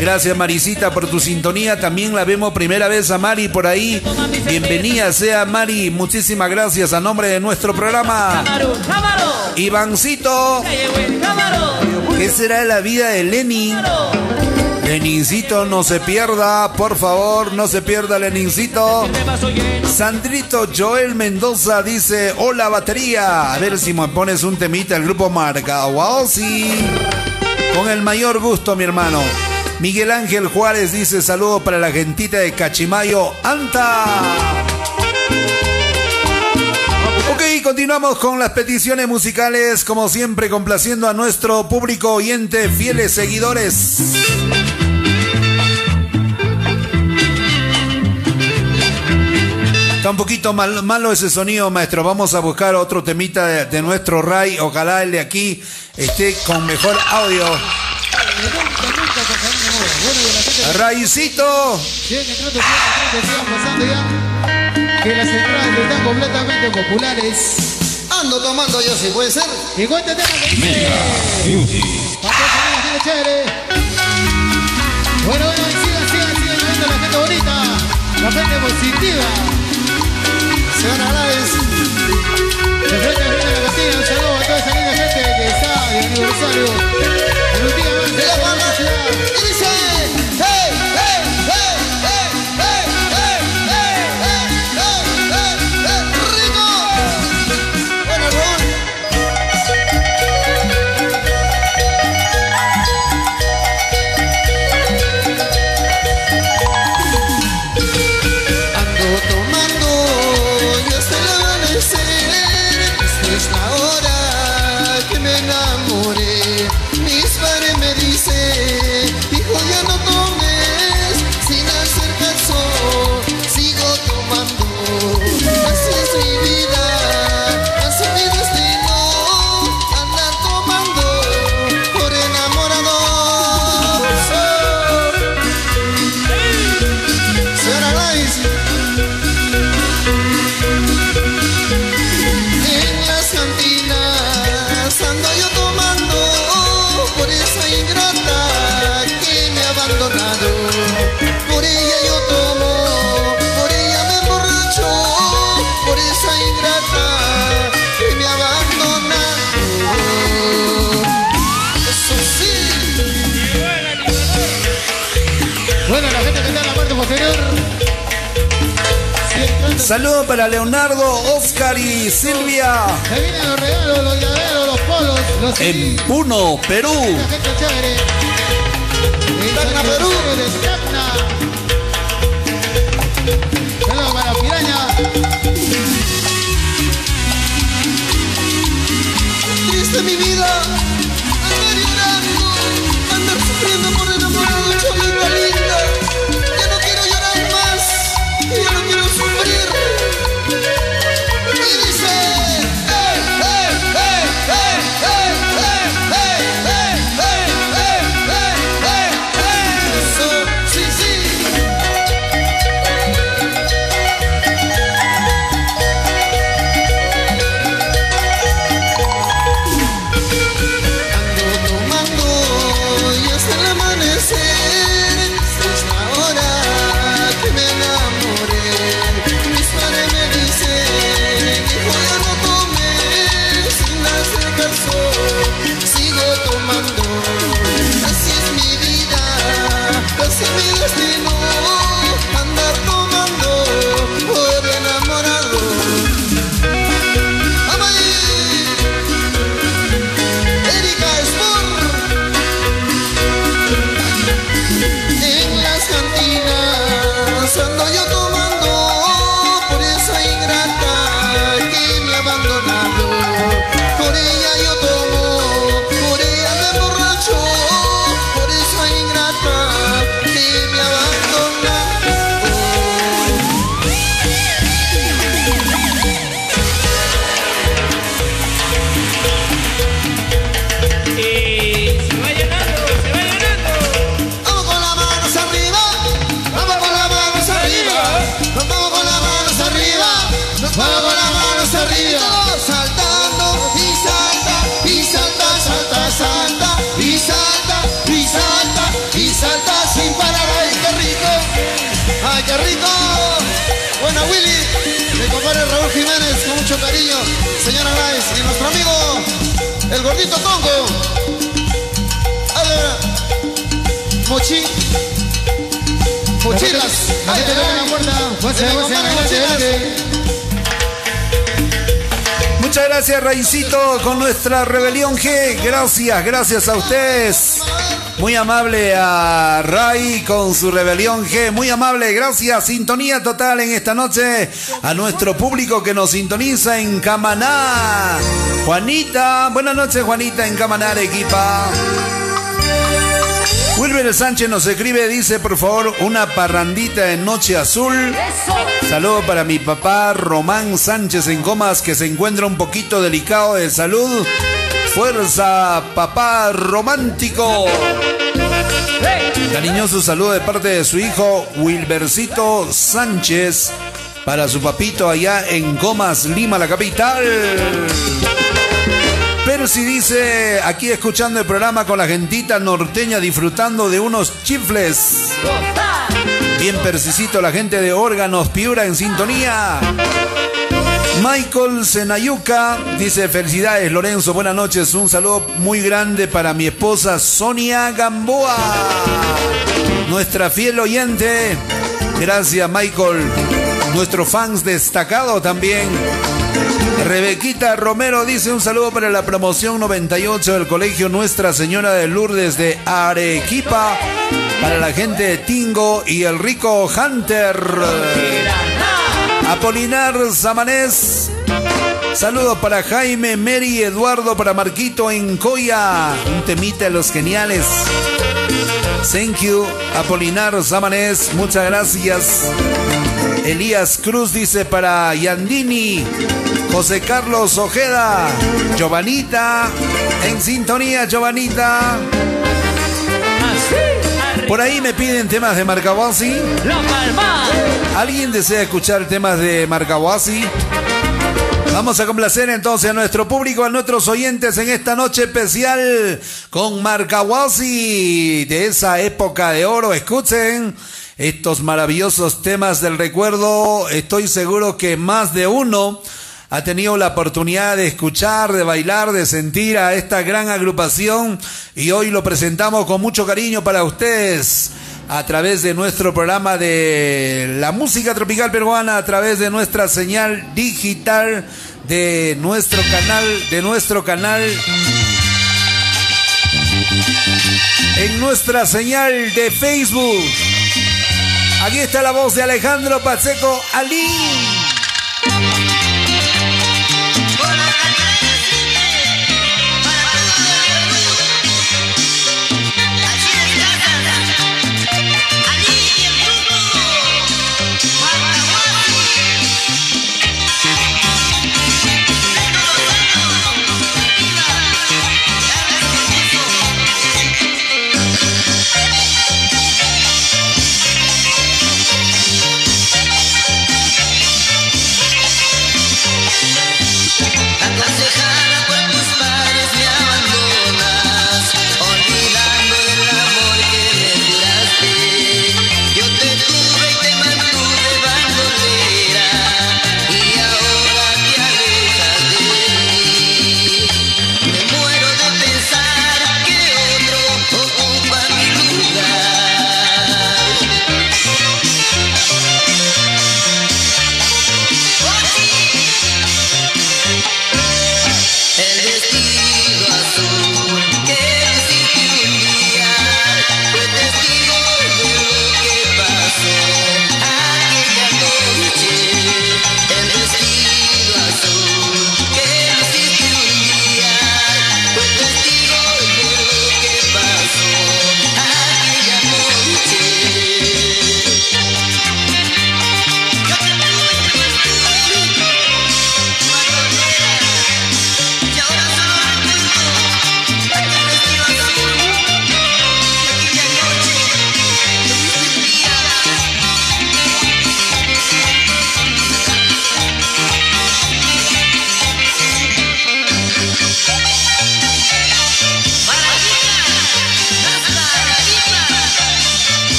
Gracias, Maricita, por tu sintonía. También la vemos primera vez a Mari por ahí. Bienvenida sea, Mari. Muchísimas gracias a nombre de nuestro programa. Ivancito, ¿qué será la vida de Lenin? Lenincito, no se pierda, por favor, no se pierda, Lenincito. Sandrito Joel Mendoza dice, hola, batería. A ver si me pones un temita el grupo Marca Waosi. Con el mayor gusto, mi hermano. Miguel Ángel Juárez dice, saludos para la gentita de Cachimayo, Anta. Ok, continuamos con las peticiones musicales, como siempre, complaciendo a nuestro público oyente, fieles seguidores. Está un poquito malo ese sonido, maestro. Vamos a buscar otro temita de nuestro Ray. Ojalá el de aquí esté con mejor audio. Raicito. Que las entradas están completamente populares. Ando tomando yo, si puede ser. Y cuéntate la que dice. Bueno, sigan viendo la gente bonita, la gente positiva. Señora Laves. De frente a frente de la cantina, un saludo a toda esa linda gente que está de aniversario. Últimamente, la banda y dice, ¡hey! Saludos para Leonardo, Oscar y Silvia. Se vienen los regalos, los llaveros, los polos, los en Puno, Perú. Tacna, Perú. Saludos para Piraña. Triste mi vida, andar llorando, andar sufriendo por el amor de un cholito lindo. Ya no quiero llorar más, ya no quiero sufrir. Y dice, cariño, señora Lais, y nuestro amigo, el gordito Tongo. Mochi, mochilas, ahí te ven en la puerta. Muchas gracias, Raicito, con nuestra Rebelión G. Gracias, gracias a ustedes. Muy amable a Ray con su Rebelión G. Muy amable, gracias. Sintonía total en esta noche a nuestro público que nos sintoniza en Camaná. Juanita, buenas noches, Juanita, en Camaná, Arequipa. Wilber Sánchez nos escribe, dice, por favor, una parrandita en Noche Azul. Saludo para mi papá Román Sánchez en Comas, que se encuentra un poquito delicado de salud. Fuerza, papá romántico. Cariñoso saludo de parte de su hijo Wilbercito Sánchez para su papito allá en Comas, Lima, la capital. Percy dice, aquí escuchando el programa con la gentita norteña, disfrutando de unos chifles. Bien, Percycito, la gente de Órganos Piura en sintonía. Michael Senayuca dice, felicidades Lorenzo, buenas noches, un saludo muy grande para mi esposa Sonia Gamboa, nuestra fiel oyente. Gracias, Michael. Nuestros fans destacados también. Rebequita Romero dice, un saludo para la promoción 98 del colegio Nuestra Señora de Lourdes de Arequipa, para la gente de Tingo y el rico Hunter. Apolinar Samanés, saludos para Jaime, Mary, Eduardo, para Marquito en Coya, un temita de los geniales. Thank you, Apolinar Samanés, muchas gracias. Elías Cruz dice, para Yandini, José Carlos Ojeda, Giovanita, en sintonía, Giovanita. Por ahí me piden temas de Marcahuasi. ¿Alguien desea escuchar temas de Marcahuasi? Vamos a complacer entonces a nuestro público, a nuestros oyentes en esta noche especial con Marcahuasi de esa época de oro. Escuchen estos maravillosos temas del recuerdo. Estoy seguro que más de uno ha tenido la oportunidad de escuchar, de bailar, de sentir a esta gran agrupación, y hoy lo presentamos con mucho cariño para ustedes. a través de nuestro programa de la música tropical peruana, a través de nuestra señal digital, de nuestro canal, en nuestra señal de Facebook. Aquí está la voz de Alejandro Pacheco Alín.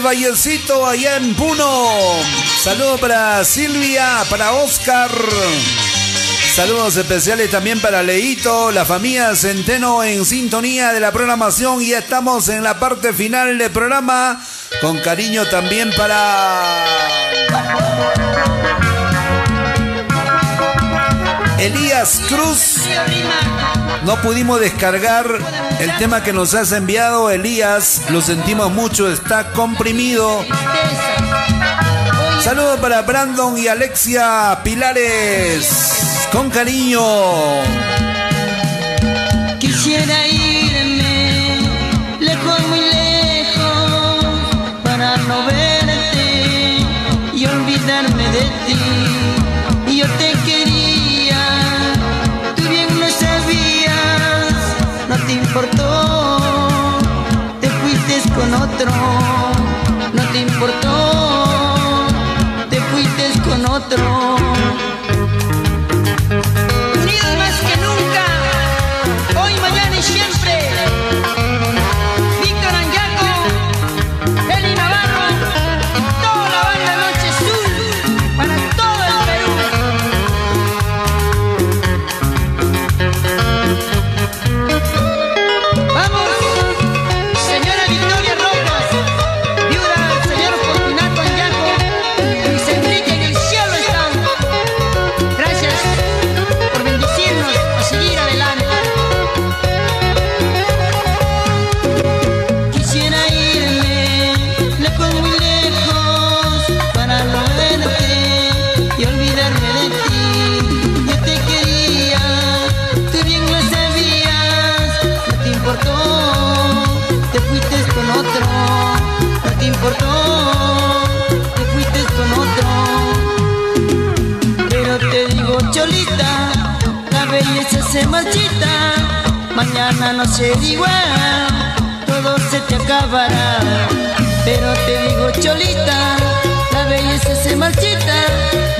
Vallecito, allá en Puno. Saludos para Silvia, para Oscar. Saludos especiales también para Leito, la familia Centeno en sintonía de la programación. Y ya estamos en la parte final del programa. Con cariño también para Elías Cruz. No pudimos descargar el tema que nos has enviado, Elías. Lo sentimos mucho, está comprimido. Saludos para Brandon y Alexia Pilares. Con cariño. Quisiera irme lejos, muy lejos, para no verte y olvidarme de ti. Yo te importó, te fuiste con otro, no te importó, te fuiste con otro. Unidos más que nunca, hoy, mañana y siempre. Víctor Angiaco, Eli Navarro, toda la banda Noche Azul, para todo el Perú. se marchita, mañana no será igual, todo se te acabará. Pero te digo, cholita, la belleza se marchita,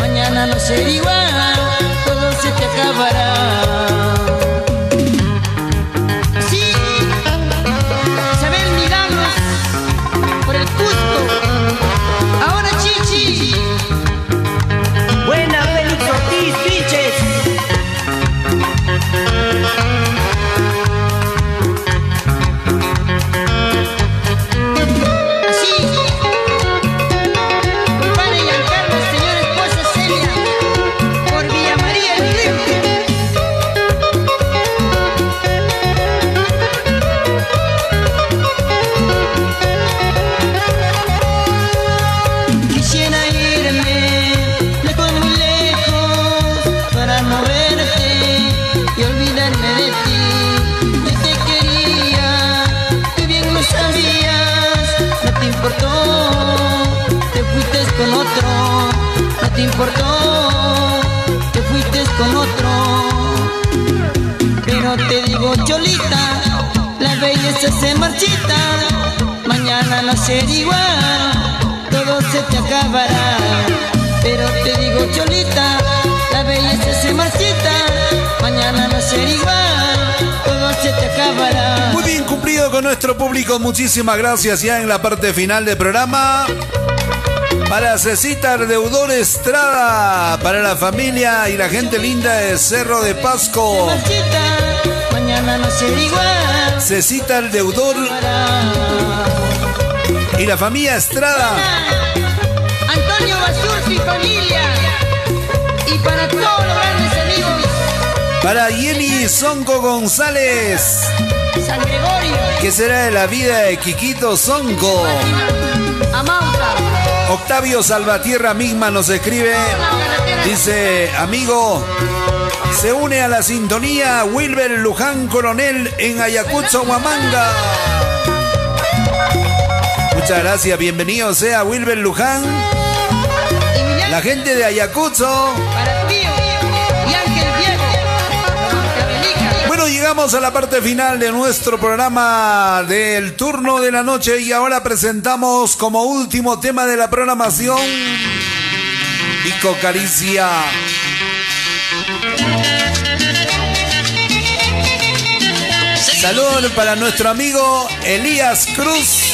mañana no será igual, todo se te acabará. No te importó, te fuiste con otro. Pero te digo, cholita, la belleza se marchita, mañana no será igual, todo se te acabará. Pero te digo, cholita, la belleza se marchita, mañana no será igual, todo se te acabará. Muy bien cumplido con nuestro público, muchísimas gracias. Ya en la parte final del programa, para Cecita Deudor Estrada, para la familia y la gente linda de Cerro de Pasco. Cecita Deudor y la familia Estrada. Antonio Basurfi y familia. Y para todos los grandes amigos. Para Yeli Sonco González, San Gregorio. ¿Qué será de la vida de Quiquito Sonco? Amauta. Octavio Salvatierra misma nos escribe, dice, amigo, se une a la sintonía Wilber Luján Coronel en Ayacucho, Huamanga. Muchas gracias, bienvenido sea Wilber Luján, la gente de Ayacucho. Llegamos a la parte final de nuestro programa del turno de la noche y ahora presentamos como último tema de la programación Vico Caricia. Saludos para nuestro amigo Elías Cruz.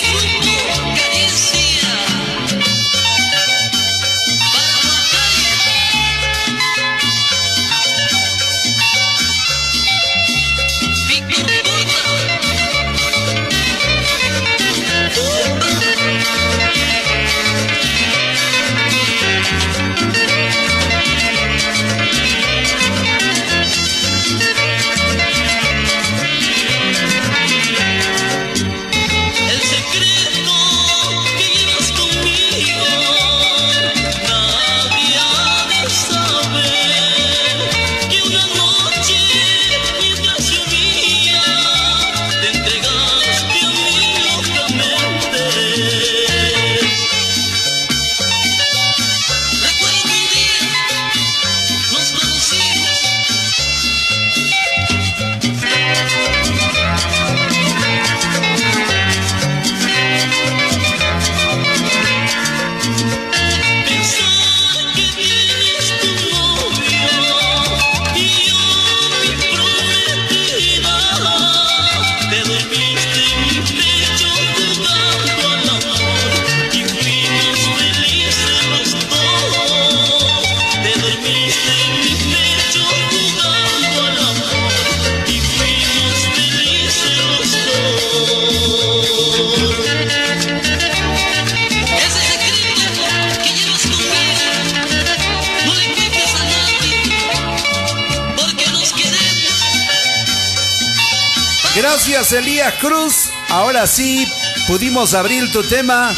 Gracias, Elías Cruz. Ahora sí pudimos abrir tu tema.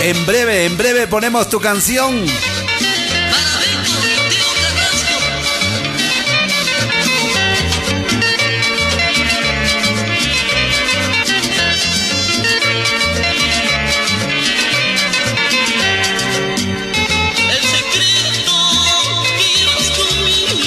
En breve ponemos tu canción. El secreto que llevas conmigo.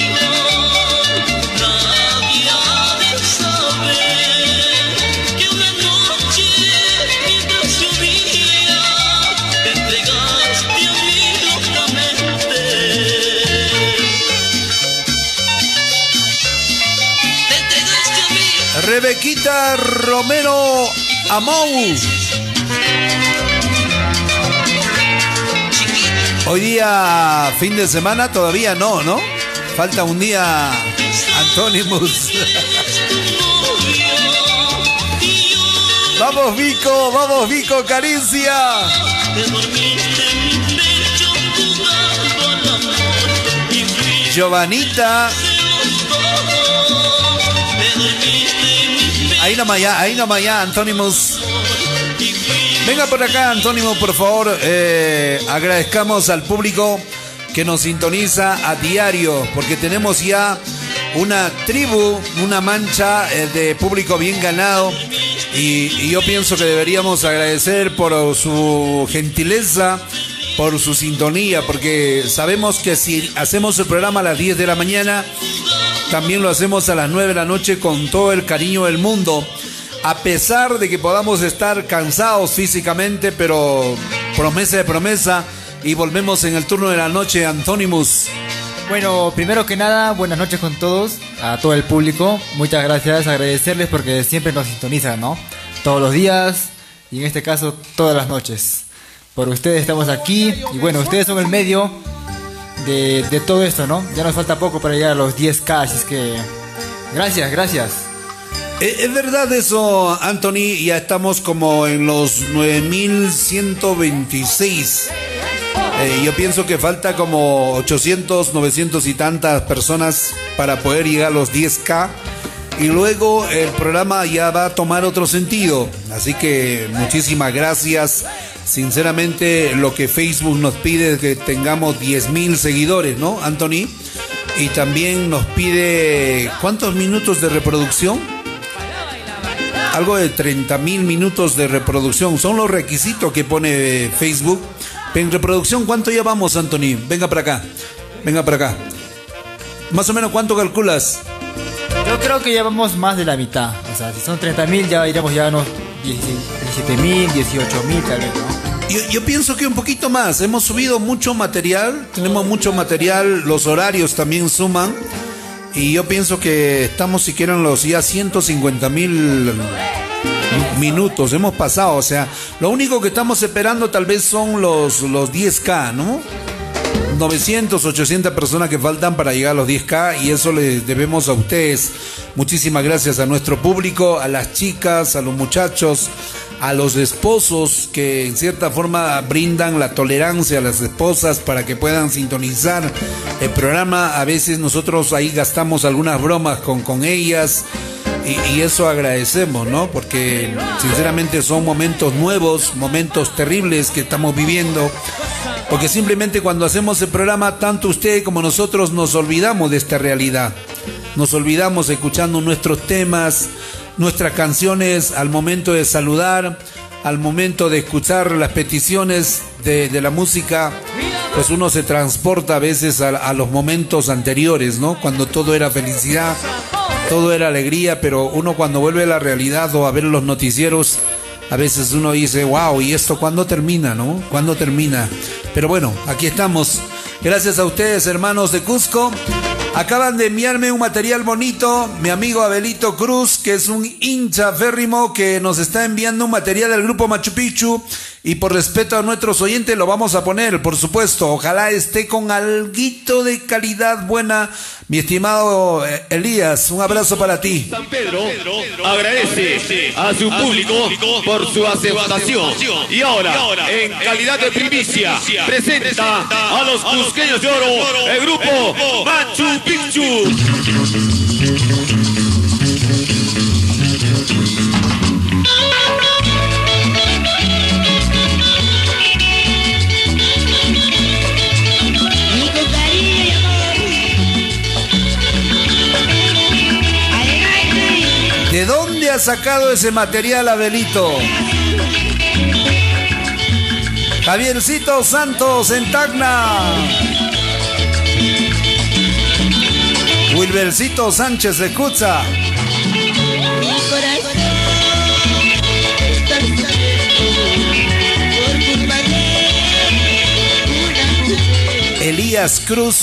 Rebequita Romero Amou. Hoy día, fin de semana, todavía no, ¿no? Falta un día, Antonimus. Vamos Vico, Caricia. Giovanita. Ahí nomás ya, Antonimus. Venga por acá, Antónimo, por favor. Agradezcamos al público que nos sintoniza a diario, porque tenemos ya una tribu, una mancha de público bien ganado. Y yo pienso que deberíamos agradecer por su gentileza, por su sintonía, porque sabemos que si hacemos el programa a las 10 de la mañana, también lo hacemos a las 9 de la noche con todo el cariño del mundo. A pesar de que podamos estar cansados físicamente, pero promesa de promesa. Y volvemos en el turno de la noche, Antonimus. Bueno, primero que nada, buenas noches con todos, a todo el público. Muchas gracias, agradecerles porque siempre nos sintonizan, ¿no? Todos los días y en este caso todas las noches. Por ustedes estamos aquí y bueno, ustedes son el medio de todo esto, ¿no? Ya nos falta poco para llegar a los 10K, así es que gracias, gracias. Es verdad eso, Anthony, ya estamos como en los 9126. Yo pienso que falta como 800, 900 y tantas personas para poder llegar a los 10K. Y luego el programa ya va a tomar otro sentido. Así que muchísimas gracias. Sinceramente, lo que Facebook nos pide es que tengamos 10.000 seguidores, ¿no, Anthony? Y también nos pide, ¿cuántos minutos de reproducción? Algo de 30.000 minutos de reproducción. Son los requisitos que pone Facebook. En reproducción, ¿cuánto llevamos, Anthony? Venga para acá. Venga para acá. Más o menos, ¿cuánto calculas? Yo creo que llevamos más de la mitad. O sea, si son 30.000, ya iremos ya a unos 17.000, 18.000 tal vez, ¿no? Yo pienso que un poquito más. Hemos subido mucho material. Tenemos mucho material. Los horarios también suman. Y yo pienso que estamos siquiera en los ya 150.000 minutos. Hemos pasado, o sea, lo único que estamos esperando tal vez son los 10K, ¿no? 900, 800 personas que faltan para llegar a los 10K y eso les debemos a ustedes. Muchísimas gracias a nuestro público, a las chicas, a los muchachos, a los esposos que en cierta forma brindan la tolerancia a las esposas para que puedan sintonizar el programa. A veces nosotros ahí gastamos algunas bromas con ellas y eso agradecemos, ¿no? Porque sinceramente son momentos nuevos, momentos terribles que estamos viviendo. Porque simplemente cuando hacemos el programa, tanto usted como nosotros nos olvidamos de esta realidad. Nos olvidamos escuchando nuestros temas, nuestras canciones, al momento de saludar, al momento de escuchar las peticiones de la música, pues uno se transporta a veces a los momentos anteriores, ¿no? Cuando todo era felicidad, todo era alegría, pero uno cuando vuelve a la realidad o a ver los noticieros, a veces uno dice, wow, ¿y esto cuándo termina, no? ¿Cuándo termina? Pero bueno, aquí estamos. Gracias a ustedes, hermanos de Cusco. Acaban de enviarme un material bonito, mi amigo Abelito Cruz, que es un hincha férrimo que nos está enviando un material del grupo Machu Picchu y por respeto a nuestros oyentes lo vamos a poner, por supuesto. Ojalá esté con alguito de calidad buena, mi estimado Elías. Un abrazo para ti. San Pedro agradece a su público por su aceptación y ahora, en calidad de primicia, presenta a los cusqueños de oro el grupo Machu Picchu. ¿De dónde ha sacado ese material, Abelito? Javiercito Santos en Tacna. Wilbercito Sánchez de Cuza. Elías Cruz.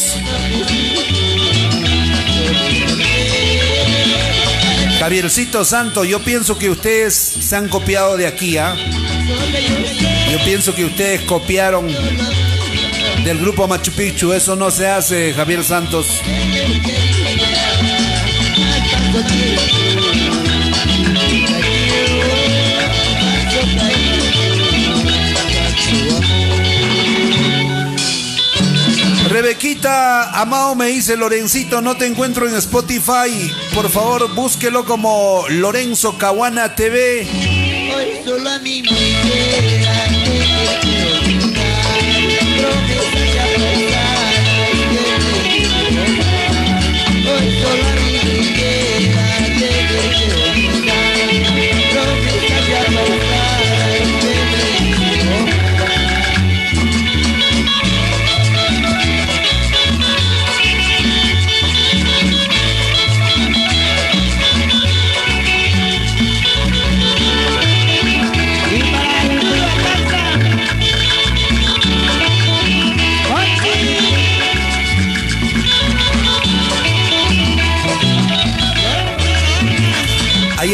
Javiercito Santo, yo pienso que ustedes se han copiado de aquí, ¿ah? ¿Eh? Yo pienso que ustedes copiaron del grupo Machu Picchu. Eso no se hace, Javier Santos. Rebequita Amao me dice: Lorencito, no te encuentro en Spotify. Por favor, búsquelo como Lorenzo Caguana TV. Hoy solo a mí me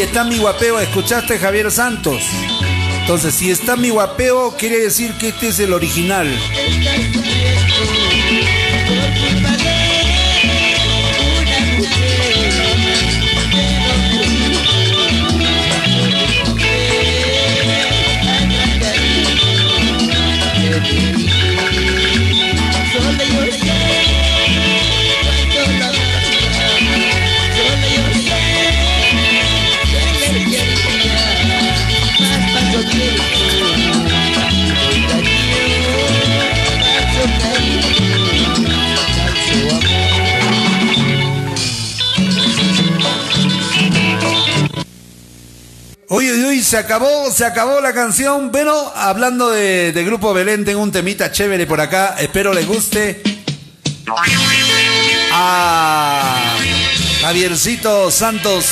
está mi guapeo, ¿escuchaste, Javier Santos? Entonces, si está mi guapeo, quiere decir que este es el original. Oye, se acabó la canción. Bueno, hablando de Grupo Belén, tengo un temita chévere por acá. Espero les guste. A Javiercito Santos.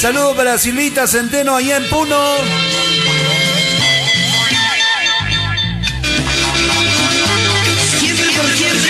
Saludos para Silvita Centeno allá en Puno. Siempre por siempre.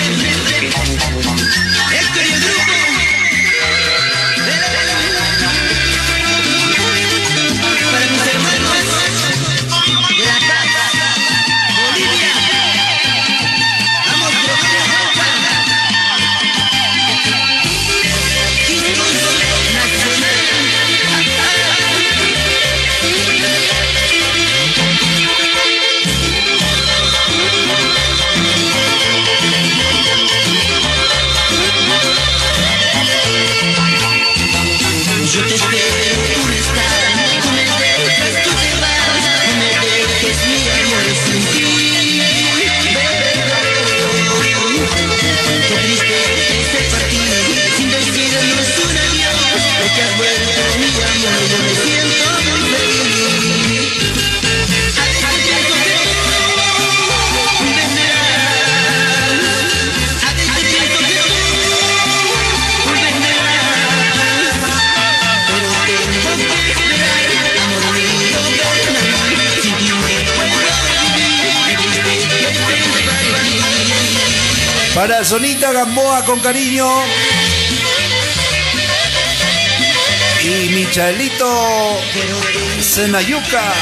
Para Sonita Gamboa con cariño. Y Michelito Senayuca.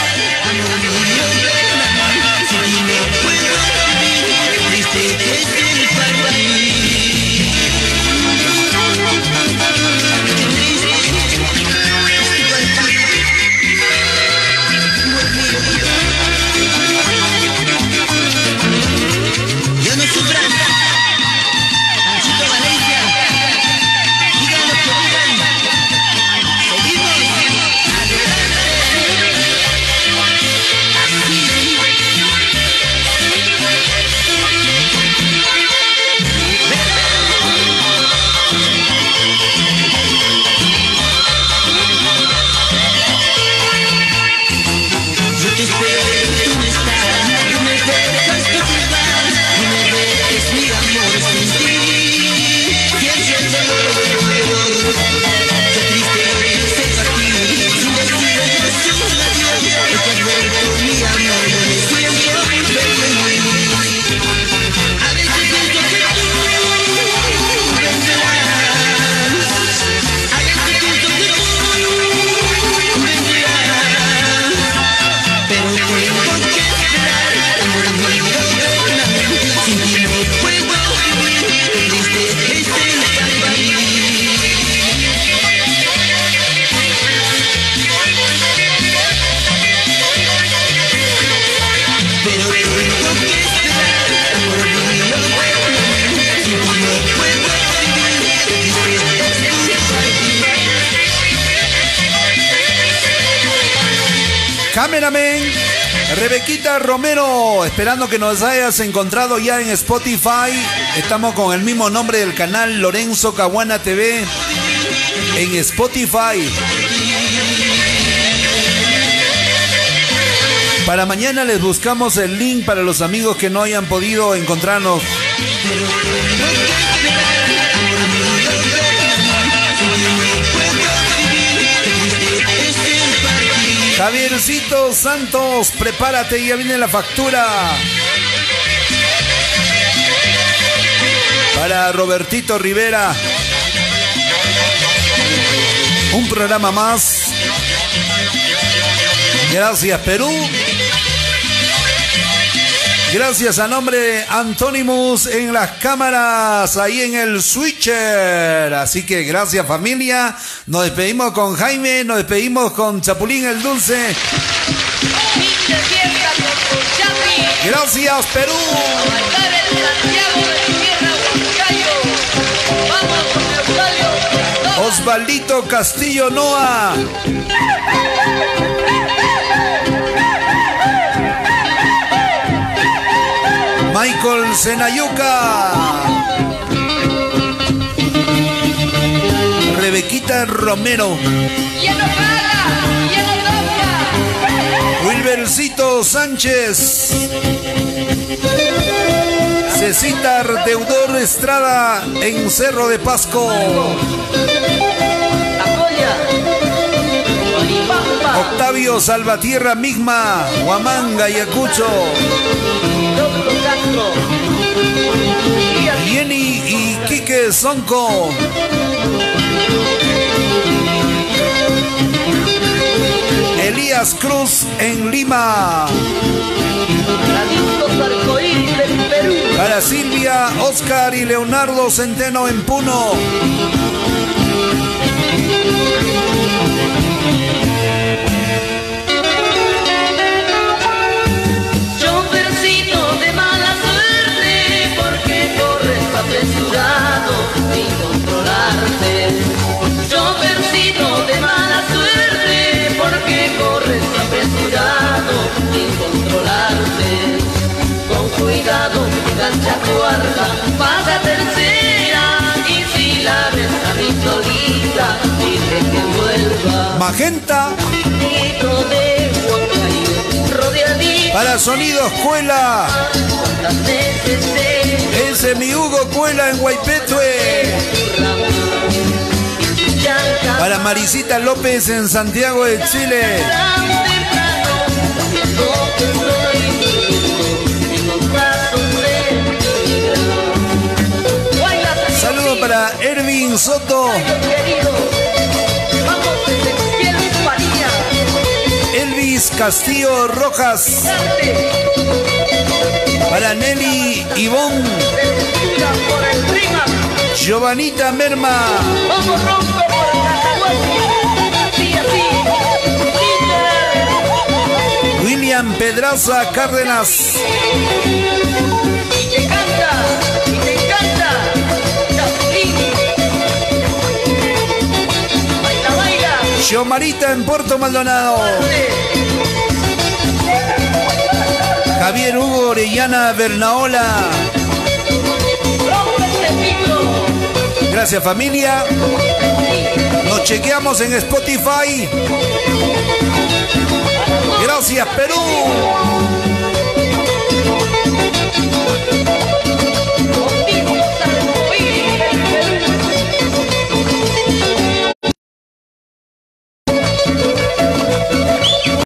Cameraman, Rebequita Romero, esperando que nos hayas encontrado ya en Spotify. Estamos con el mismo nombre del canal, Lorenzo Caguana TV, en Spotify. Para mañana les buscamos el link para los amigos que no hayan podido encontrarnos. Javiercito Santos, prepárate, ya viene la factura. Para Robertito Rivera, un programa más. Gracias, Perú. Gracias a nombre Antonimus en las cámaras, ahí en el switcher. Así que gracias, familia. Nos despedimos con Jaime, nos despedimos con Chapulín el Dulce. Gracias, Perú. Osvaldito Castillo Noa. Michael Senayuca, Rebequita Romero, Wilbercito Sánchez, Cecita Deudor Estrada en Cerro de Pasco, Octavio Salvatierra Migma, Huamanga y Ayacucho, Jenny y Quique Sonco, Elías Cruz en Lima, para Silvia, Oscar y Leonardo Centeno en Puno, apresurado sin controlarte. Chopercito de mala suerte, porque corres apresurado sin controlarte. Con cuidado, gancha cuarta, pasa tercera, y si la ves a mi solita, dile que vuelva. Magenta de Huancayo, rodeadito. Para Sonido Escuela, cuántas veces te ese mi Hugo Cuela en Huaypetue. Para Marisita López en Santiago de Chile. Saludos para Ervin Soto, Elvis Castillo Rojas. Para Nelly Ivón, Giovanita Merma, William Pedraza Cárdenas, Xiomarita en Puerto Maldonado, Javier Hugo Orellana Bernaola. Gracias, familia. Nos chequeamos en Spotify. Gracias, Perú.